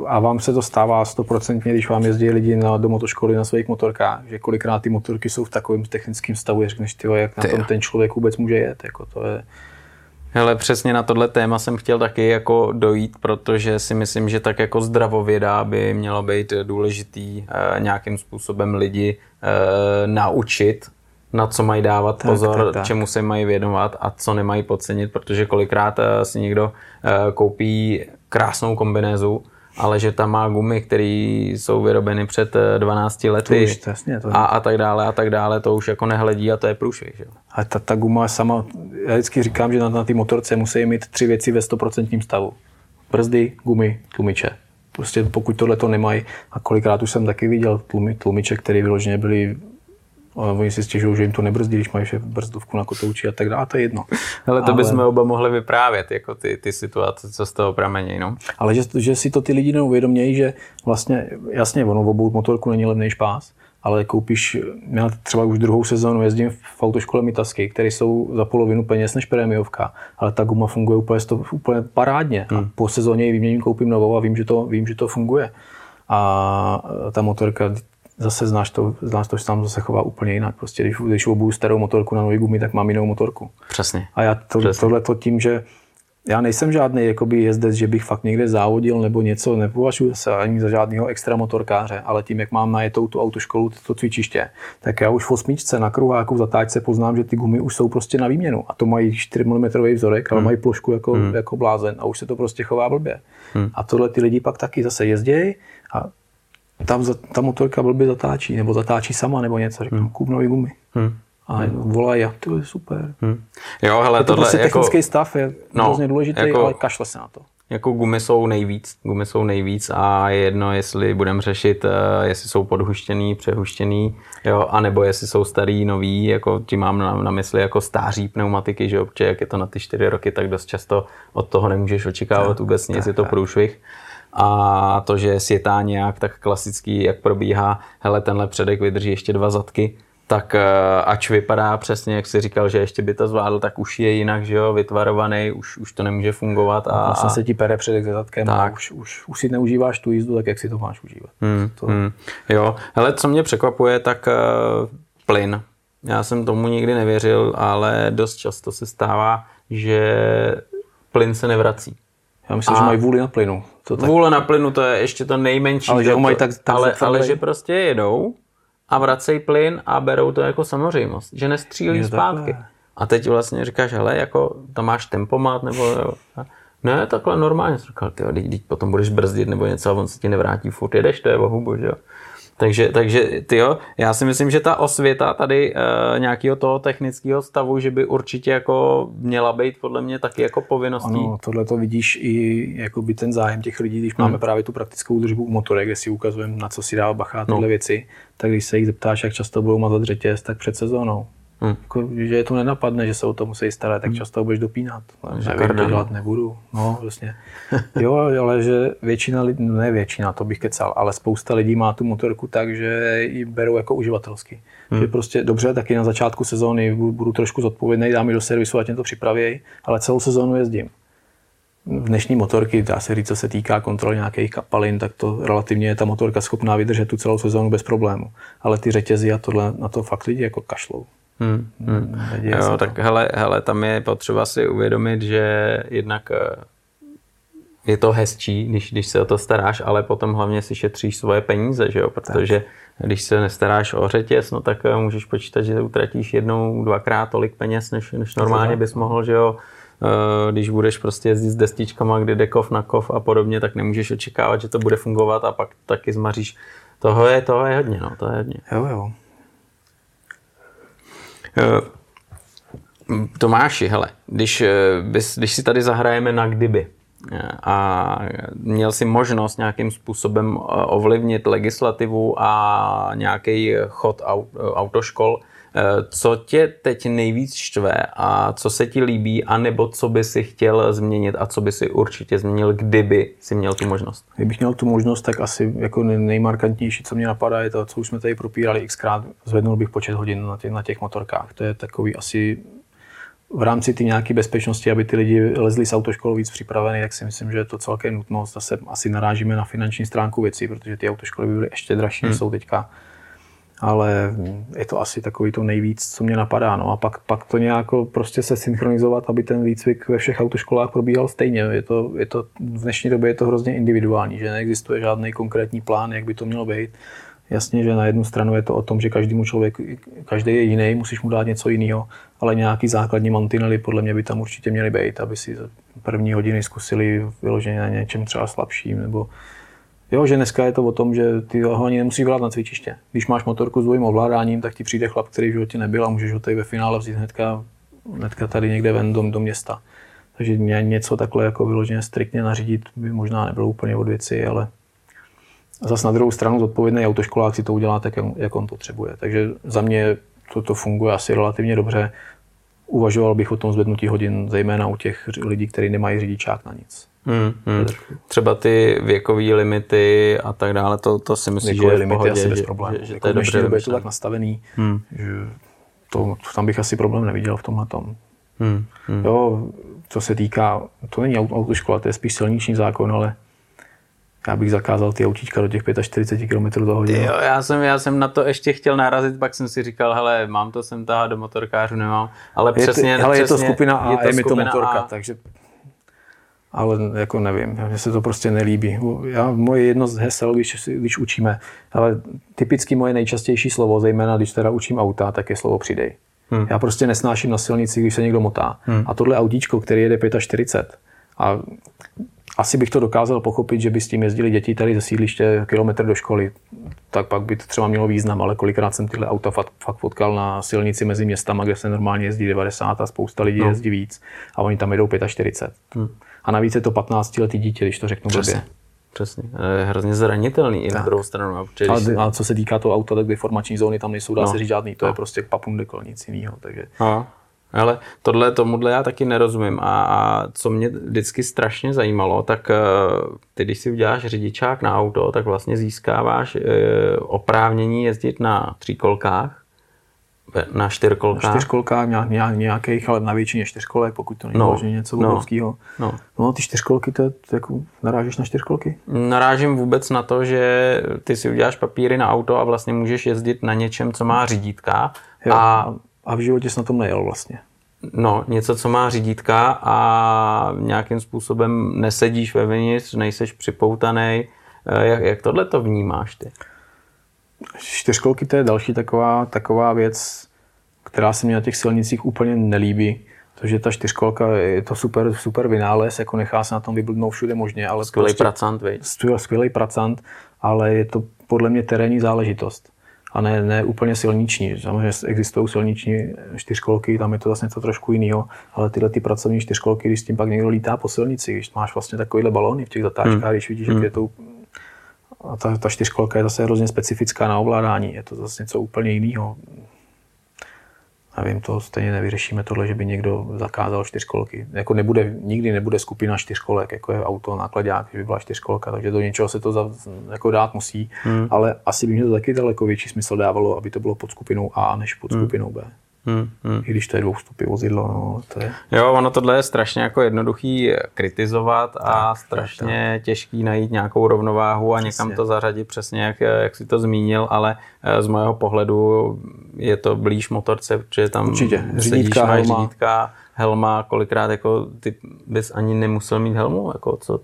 a vám se to stává 100%, když vám jezdí lidi do motoškoly na svých motorkách, že kolikrát ty motorky jsou v takovém technickém stavu, jak řekneš, jak na tom ten člověk vůbec může jet, jako to je. Hele, přesně na tohle téma jsem chtěl taky jako dojít, protože si myslím, že tak jako zdravověda by mělo být důležitý nějakým způsobem lidi naučit, na co mají dávat pozor, tak. Čemu se mají věnovat a co nemají podcenit, protože kolikrát si někdo koupí krásnou kombinézu, ale že tam má gumy, které jsou vyrobeny před 12 lety a tak dále, to už jako nehledí a to je průšvih. A ta guma sama, já vždycky říkám, že na té motorce musí mít 3 věci ve 100% stavu. Brzdy, gumy, tlumiče. Prostě pokud tohle to nemají, a kolikrát už jsem taky viděl tlumiče, které vyloženě byly. Oni si stěžují, že jim to nebrzdí, když mají brzdovku na kotouči a tak dále, a to je jedno. Ale to bychom oba mohli vyprávět, jako ty situace, co z toho pramenějí. No? Ale že si to ty lidi neuvědomějí, že vlastně, jasně, ono obout motorku není levný špás, ale koupíš, já třeba už druhou sezónu jezdím v autoškole Mitasky, které jsou za polovinu peněz než prémiovka, ale ta guma funguje úplně parádně. A po sezóně ji vyměním, koupím novou a vím, že to funguje. A ta motorka, zase znáš to, že tam zase chová úplně jinak. Prostě když obuju starou motorku na nový gumy, tak mám jinou motorku. Přesně. A já tohleto tím, že já nejsem žádný jakoby jezdec, že bych fakt někde závodil nebo něco, nepovažuji se ani za žádného extra motorkáře, ale tím, jak mám najetou tu autoškolu, to cvičiště, tak já už v 8 na kruháku v zatáčce poznám, že ty gumy už jsou prostě na výměnu. A to mají 4 mm vzorek, ale mají plošku jako blázen a už se to prostě chová blbě. A tohle ty lidi pak taky zase jezdí a tam ta motorka blbě zatáčí, nebo zatáčí sama, nebo něco, říkám, kup nový gumy. A volají, to je super. Jo, hele, to prostě jako technický stav je hrozně důležitý, jako, ale kašle se na to. Jako gumy jsou nejvíc a je jedno, jestli budeme řešit, jestli jsou podhuštěný, přehuštěný, jo, anebo jestli jsou starý, nový, jako tím mám na mysli jako stáří pneumatiky, že občas, jak je to na ty 4 roky, tak dost často od toho nemůžeš očekávat vůbec nic, je to průšvih. A to, že si je tá nějak tak klasický, jak probíhá, hele, tenhle předek vydrží ještě 2 zadky, tak ač vypadá přesně, jak jsi říkal, že ještě by to zvládl, tak už je jinak, že jo, vytvarovaný, už to nemůže fungovat. A vlastně se ti pere předek za zadkem a už si neužíváš tu jízdu, tak jak si to máš užívat. Jo, hele, co mě překvapuje, tak plyn. Já jsem tomu nikdy nevěřil, ale dost často se stává, že plyn se nevrací. Já myslím, že mají vůli na plynu. Vůle na plynu, to je ještě to nejmenší. Ale že prostě jedou a vracejí plyn a berou to jako samozřejmost, že nestřílí zpátky. A teď vlastně říkáš, hele, jako tam máš tempomat, nebo ne, takhle normálně. Říkal, tyjo, teď potom budeš brzdit nebo něco a on se ti nevrátí, furt jedeš, to je bohubo, že jo. Takže tyjo, já si myslím, že ta osvěta tady nějakého toho technického stavu, že by určitě jako měla být podle mě taky jako povinností. Ano, tohle to vidíš i jako by ten zájem těch lidí, když máme právě tu praktickou údržbu u motorek, kde si ukazujeme, na co si dá bacha tyhle věci, tak když se jich zeptáš, jak často budou mazat řetěz, tak před sezónou. Jako, že je to nenapadne, že se o to musí starat, tak často budeš dopínat. Nevím, to dělat nebudu. No, vlastně. Jo, ale že většina lidí, ne většina, to bych kecal, ale spousta lidí má tu motorku tak, že ji berou jako uživatelsky. Že prostě dobře, taky na začátku sezóny budu trošku zodpovědný, dám ji do servisu a tě to připravěj, ale celou sezónu jezdím. Dnešní motorky, dá se říct, co se týká kontroly nějakých kapalin, tak to relativně je ta motorka schopná vydržet tu celou sezónu bez problému. Ale ty řetězy a tohle, na to fakt lidi jako kašlou. Jo, tak hele, tam je potřeba si uvědomit, že jednak je to hezčí, když se o to staráš, ale potom hlavně si šetříš svoje peníze, že jo? Protože když se nestaráš o řetěz, no tak můžeš počítat, že utratíš jednou, dvakrát tolik peněz, než normálně bys mohl, že jo? Když budeš prostě jezdit s destičkama, kdy jde kov na kov a podobně, tak nemůžeš očekávat, že to bude fungovat a pak taky zmaříš. Toho je hodně, no, to je hodně. Jo. Tomáši, hele, když si tady zahrajeme na kdyby a měl si možnost nějakým způsobem ovlivnit legislativu a nějaký chod autoškol, co tě teď nejvíc štve a co se ti líbí, anebo co by si chtěl změnit a co by si určitě změnil, kdyby si měl tu možnost? Kdybych měl tu možnost, tak asi jako nejmarkantnější, co mě napadá, je to, co už jsme tady propírali xkrát, zvednul bych počet hodin na těch motorkách. To je takový asi v rámci ty nějaké bezpečnosti, aby ty lidi lezli z autoškol víc připravený, tak si myslím, že je to celkem nutnost. Zase asi narážíme na finanční stránku věcí, protože ty autoškoly by byly ještě dražší, než jsou teďka. Ale je to asi takový to nejvíc, co mě napadá. No. A pak to nějako prostě se synchronizovat, aby ten výcvik ve všech autoškolách probíhal stejně. Je to, v dnešní době je to hrozně individuální, že neexistuje žádný konkrétní plán, jak by to mělo být. Jasně, že na jednu stranu je to o tom, že každý je jiný, musíš mu dát něco jiného, ale nějaký základní mantinely podle mě by tam určitě měly být, aby si první hodiny zkusili vyloženě na něčem třeba slabším nebo... Jo, že dneska je to o tom, že ty ho ani nemusíš brát na cvičiště. Když máš motorku s dvojím ovládáním, tak ti přijde chlap, který v životě nebyl a můžeš ho tady ve finále vzít hnedka tady někde ven do města. Takže něco takhle jako vyloženě striktně nařídit by možná nebylo úplně od věci, ale zas na druhou stranu zodpovědný autoškolák si to udělá tak, jak on potřebuje. Takže za mě to funguje asi relativně dobře. Uvažoval bych o tom zvednutí hodin, zejména u těch lidí, kteří nemají řidičák na nic. Třeba ty věkové limity a tak dále, to si myslím, že je v pohodě, asi bez problémů. Že to je dobře vymyšlené. Je to tak nastavený, že to, tam bych asi problém neviděl v tomhletom. Jo, co se týká, to není autoškola, to je spíš silniční zákon, ale já bych zakázal ty autíčka do těch 45 km za hodinu. Jo, já jsem na to ještě chtěl narazit, pak jsem si říkal, hele, mám to sem tahat do motorkářů, nemám, ale přesně, je to skupina A, je mi to motorka, takže... Ale jako nevím, mně se to prostě nelíbí. Moje jedno z hesel, když učíme, ale typicky moje nejčastější slovo, zejména když teda učím auta, tak je slovo přidej. Já prostě nesnáším na silnici, když se někdo motá. A tohle autíčko, který jede 45 a asi bych to dokázal pochopit, že by s tím jezdili děti tady ze sídliště kilometr do školy, tak pak by to třeba mělo význam, ale kolikrát jsem tyhle auta fakt potkal na silnici mezi městama, kde se normálně jezdí 90 a spousta lidí jezdí víc a oni tam jedou 45. A navíc je to 15-letý dítě, když to řeknu blbě. Přesně. Je hrozně zranitelný i na druhou stranu. A co se týká toho auta, tak deformační zóny tam nejsou, dá se říct žádný, to je prostě papundekl, nic jinýho. Takže... Hele, tomuhle já taky nerozumím a co mě vždycky strašně zajímalo, tak ty, když si uděláš řidičák na auto, tak vlastně získáváš oprávnění jezdit na tříkolkách, na čtyřkolkách. Na čtyřkolkách nějakých, ale na většině čtyřkolek, pokud to není něco obrovského. No, ty čtyřkolky, to jako narážíš na čtyřkolky? Narážím vůbec na to, že ty si uděláš papíry na auto a vlastně můžeš jezdit na něčem, co má řídítka. Jo. A v životě jsi na tom nejel vlastně. No, něco, co má řídítka a nějakým způsobem nesedíš vevnitř, nejseš připoutanej. Jak tohle to vnímáš ty? Čtyřkolky, to je další taková věc, která se mi na těch silnicích úplně nelíbí. Protože ta čtyřkolka, je to super vynález, jako nechá se na tom vyblbnout všude možně. Ale skvělej prostě, pracant, vej. Skvělej pracant, ale je to podle mě terénní záležitost. A ne úplně silniční. Samozřejmě existují silniční čtyřkolky, tam je to zase něco trošku jiného, ale tyhle ty pracovní čtyřkolky, když s tím pak někdo lítá po silnici, když máš vlastně takovýhle balóny v těch zatáčkách, když vidíš, jak je to... A ta čtyřkolka je zase hrozně specifická na ovládání, je to zase něco úplně jiného. Nevím, to stejně nevyřešíme tohle, že by někdo zakázal čtyřkolky. Jako nikdy nebude skupina čtyřkolek, jako je auto, nákladák, když by byla čtyřkolka, takže do něčeho se to jako dát musí, ale asi by mě to taky daleko větší smysl dávalo, aby to bylo pod skupinou A než pod skupinou B. I když to je dvoustupy vozidlo, no, to je... Jo, ono tohle je strašně jako jednoduchý kritizovat a strašně těžký najít nějakou rovnováhu a někam to zařadit přesně, jak jsi to zmínil, ale z mého pohledu je to blíž motorce, protože tam sedíš, máš řídítka, helma, kolikrát jako ty bys ani nemusel mít helmu, jako co...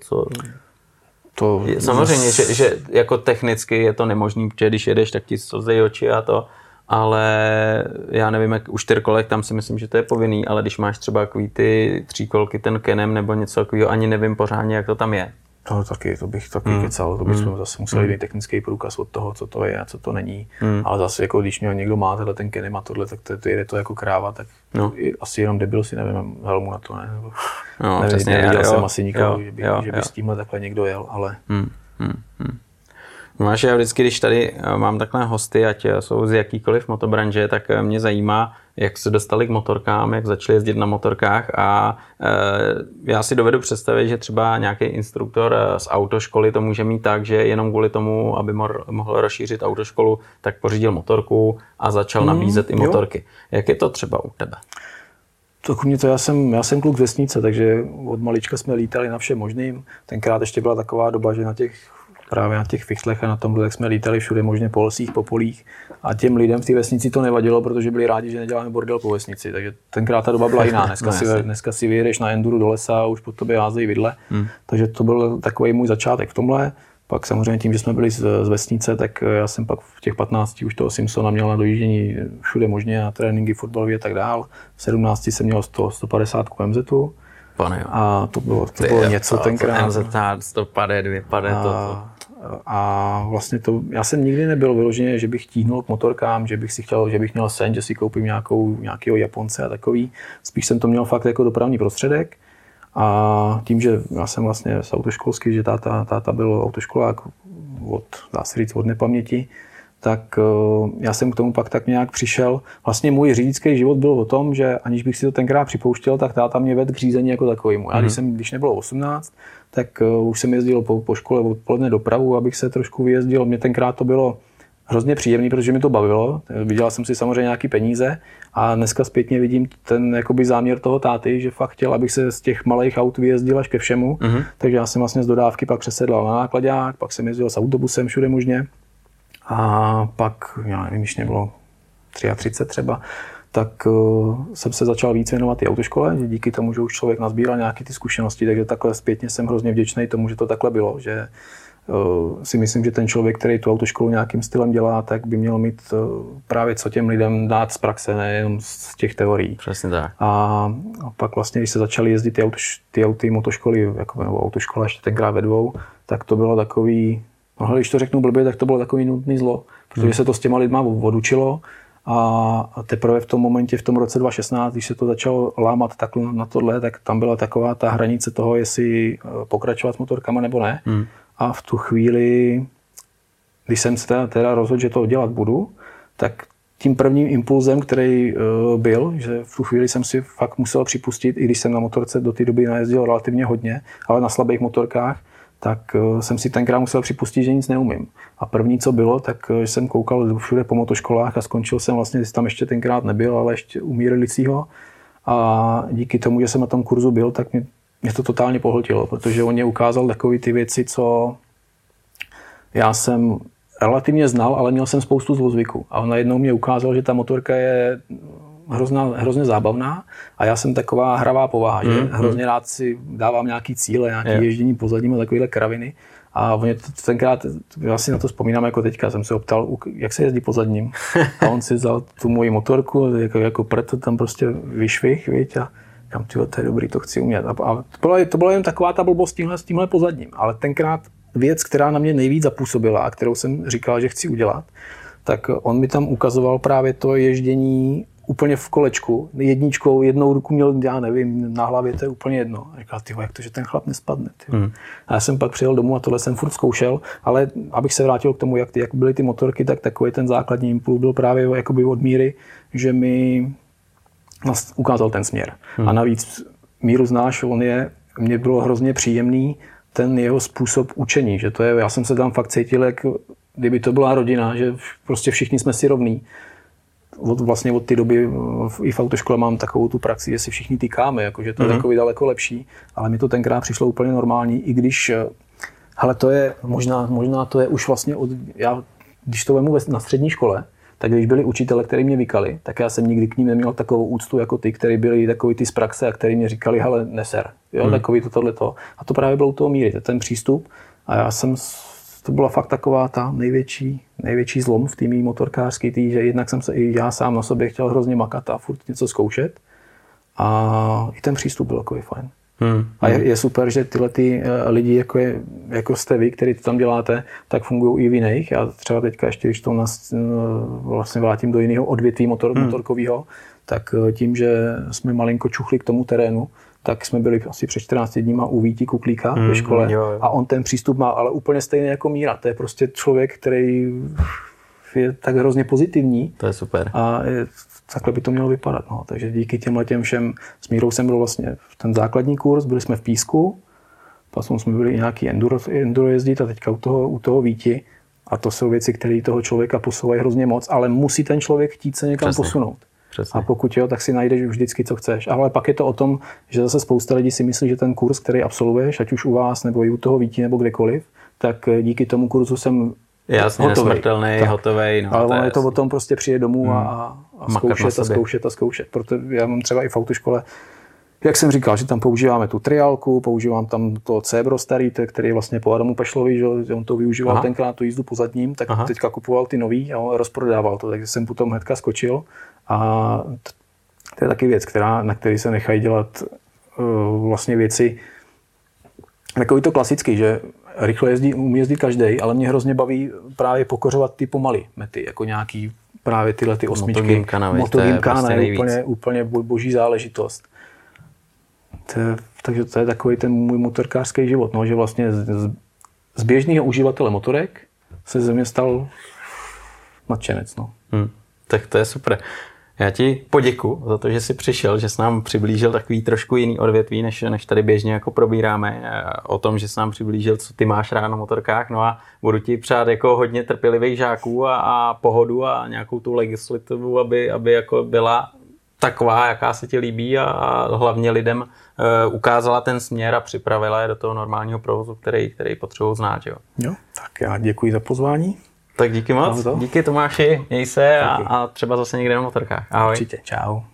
To... Samozřejmě, že jako technicky je to nemožný, protože když jedeš, tak ti slzejí oči a to... Ale já nevím, jak u čtyřkolek, tam si myslím, že to je povinný, ale když máš třeba takový ty tříkolky, ten Kenem nebo něco takového, ani nevím pořádně, jak to tam je. No taky, to bych taky kecal, to bychom zase museli mít technický průkaz od toho, co to je a co to není. Ale zase, jako když někdo má tenhle ten Kenem a tohle, tak to jede to jako kráva, tak asi jenom debil si nevím, helmu na to ne. No, nevím, přesně, neviděl jsem asi nikoho, že by s tímhle takhle někdo jel, ale... No, já vždycky, když tady mám takhle hosty, ať jsou z jakýkoliv motobranže, tak mě zajímá, jak se dostali k motorkám, jak začali jezdit na motorkách a já si dovedu představit, že třeba nějaký instruktor z autoškoly to může mít tak, že jenom kvůli tomu, aby mohl rozšířit autoškolu, tak pořídil motorku a začal nabízet i motorky. Jo. Jak je to třeba u tebe? Tak mě to, já jsem kluk z vesnice, takže od malička jsme lítali na všem možným. Tenkrát ještě byla taková doba, že právě na těch Fichtlech a na tomhle, tak jsme lítali všude možně po lesích, po polích a těm lidem v té vesnici to nevadilo, protože byli rádi, že neděláme bordel po vesnici, takže tenkrát ta doba byla jiná. Dneska si vyjedeš na enduru do lesa a už pod tobě házejí vidle, takže to byl takový můj začátek v tomhle. Pak samozřejmě tím, že jsme byli z vesnice, tak já jsem pak v těch 15 už toho Simpsona měl na dojíždění všude možně, na tréninky fotbalové a tak dál. V 17 jsem měl 150 MZ-u. A to bylo něco tenkrát. MZ 150, 250 to. A vlastně já jsem nikdy nebyl vyloženě, že bych tíhnul k motorkám, že bych měl sen, že si koupím nějakého Japonce a takový. Spíš jsem to měl fakt jako dopravní prostředek. A tím, že já jsem vlastně z autoškolský, že táta byl autoškolák od nepaměti, tak já jsem k tomu pak tak nějak přišel. Vlastně můj řidičský život byl o tom, že aniž bych si to tenkrát připouštěl, tak táta mě vedl k řízení jako takovému. Já když nebylo 18, tak už jsem jezdil po škole odpoledne dopravu, abych se trošku vyjezdil. Mně tenkrát to bylo hrozně příjemné, protože mi to bavilo. Vydělal jsem si samozřejmě nějaké peníze a dneska zpětně vidím ten jakoby záměr toho táty, že fakt chtěl, abych se z těch malých aut vyjezdil až ke všemu. Takže já jsem vlastně z dodávky pak přesedlal na nákladák, pak jsem jezdil s autobusem všude možně. A pak, já nevím, když mě bylo 33 třeba, tak jsem se začal víc věnovat i autoškole, že díky tomu, že už člověk nazbíral nějaké ty zkušenosti, takže takhle zpětně jsem hrozně vděčný tomu, že to takhle bylo, že si myslím, že ten člověk, který tu autoškolu nějakým stylem dělá, tak by měl mít právě co těm lidem dát z praxe, nejenom z těch teorií. Přesně tak. A pak vlastně, když se začaly jezdit ty motoškoly, nebo autoškola ještě tenkrát ve dvou, tak to bylo takový, když to řeknu blbě, tak to bylo takový nutný zlo, protože se to s těma lidma odučilo a teprve v tom momentě, v tom roce 2016, když se to začalo lámat takhle na tohle, tak tam byla taková ta hranice toho, jestli pokračovat s motorkama nebo ne. A v tu chvíli, když jsem se teda rozhodl, že to dělat budu, tak tím prvním impulzem, který byl, že v tu chvíli jsem si fakt musel připustit, i když jsem na motorce do té doby najezdil relativně hodně, ale na slabých motorkách, tak jsem si tenkrát musel připustit, že nic neumím. A první, co bylo, tak jsem koukal všude po motoškolách a skončil jsem vlastně, když tam ještě tenkrát nebyl, ale ještě u Míry Licího. A díky tomu, že jsem na tom kurzu byl, tak mě to totálně pohltilo, protože on mě ukázal takové ty věci, co já jsem relativně znal, ale měl jsem spoustu zlozvyků. A on najednou mě ukázal, že ta motorka je hrozně zábavná a já jsem taková hravá povaha, že hrozně rád si dávám nějaký cíle, nějaké ježdění po zadním a takovéhle kraviny. A on tenkrát, já si na to vzpomínám jako teďka, jsem se ho ptal, jak se jezdí po zadním. A on si vzal tu moji motorku, jako prd tam prostě vyšvih, viď, a říkám, tyjo, to je dobrý, to chci umět. A to byla jen taková ta blbost s tímhle po zadním. Ale tenkrát věc, která na mě nejvíc zapůsobila a kterou jsem říkal, že chci udělat, tak on mi tam ukazoval právě to ježdění úplně v kolečku, jedničkou, jednou ruku měl, já nevím, na hlavě, to je úplně jedno. A říkal, tyho, jak to, že ten chlap nespadne. A já jsem pak přijel domů a tohle jsem furt zkoušel, ale abych se vrátil k tomu, jak byly ty motorky, tak takový ten základní impuls byl právě jakoby od Míry, že mi ukázal ten směr. A navíc Míru znáš, mně bylo hrozně příjemný ten jeho způsob učení, že to je, já jsem se tam fakt cítil, jak kdyby to byla rodina, že prostě všichni jsme si rovní. Vlastně od té doby i v autoškole mám takovou tu praxi, že si všichni týkáme, jakože to je takový daleko lepší, ale mi to tenkrát přišlo úplně normální, i když, hele, to je, možná to je už vlastně já, když to vemu na střední škole, tak když byli učitele, kteří mě vykali, tak já jsem nikdy k ním neměl takovou úctu jako ty, kteří byli takový ty z praxe a kteří mě říkali, hele, neser, jo, takový to, tohleto. A to právě bylo u toho Míry, ten přístup, a já jsem to byla fakt taková ta největší zlom v té mý motorkářské, že jednak jsem se i já sám na sobě chtěl hrozně makat a furt něco zkoušet. A i ten přístup byl takový fajn. A je super, že tyhle ty lidi, jako jste vy, který to tam děláte, tak fungují i v jiných. Já třeba teďka ještě, když to vlastně vrátím do jiného odvětví motorkového, tak tím, že jsme malinko čuchli k tomu terénu, tak jsme byli asi před 14 dníma u Víti Kuklíka ve škole a on ten přístup má, ale úplně stejný jako Míra. To je prostě člověk, který je tak hrozně pozitivní. To je super. A takhle by to mělo vypadat. No. Takže díky těmhletěm všem s Mírou jsem byl vlastně v ten základní kurz, byli jsme v Písku, potom jsme byli i nějaký enduro jezdit a teďka u toho Víti. A to jsou věci, které toho člověka posouvají hrozně moc, ale musí ten člověk chtít se někam posunout. Přesně. A pokud jo, tak si najdeš vždycky, co chceš. Ale pak je to o tom, že zase spousta lidí si myslí, že ten kurz, který absolvuješ, ať už u vás, nebo i u toho Vítí, nebo kdekoliv, tak díky tomu kurzu jsem hotovej. No, ale ono je to o tom prostě přijde domů a zkoušet. Proto já mám třeba i v autoškole, jak jsem říkal, že tam používáme tu triálku, používám tam to Cebro starý, který je vlastně po Adamu Pašlovi, že on to využíval tenkrát tu jízdu po zadním, tak teďka kupoval ty nový a on rozprodával to, takže jsem potom hnedka skočil. A to je taky věc, na který se nechají dělat vlastně věci. Takový to klasický, že rychle umí jezdit každej, ale mě hrozně baví právě pokořovat ty pomaly mety, jako nějaký právě tyhle ty osmičky. Motornímka je úplně boží záležitost. Takže to je takový ten můj motorkářský život, no, že vlastně z běžného uživatele motorek se ze mě stal nadšenec. No. Tak to je super. Já ti poděkuju za to, že jsi přišel, že jsi nám přiblížil takový trošku jiný odvětví, než tady běžně jako probíráme, o tom, že jsi nám přiblížil, co ty máš rád na motorkách. No a budu ti přát jako hodně trpělivých žáků a pohodu a nějakou tu legislativu, aby jako byla taková, jaká se ti líbí a hlavně lidem ukázala ten směr a připravila je do toho normálního provozu, který potřebují znát. Jo, tak já děkuji za pozvání. Tak díky moc. Díky Tomáši, měj se a třeba zase někde na motorkách. Ahoj. Určitě, čau.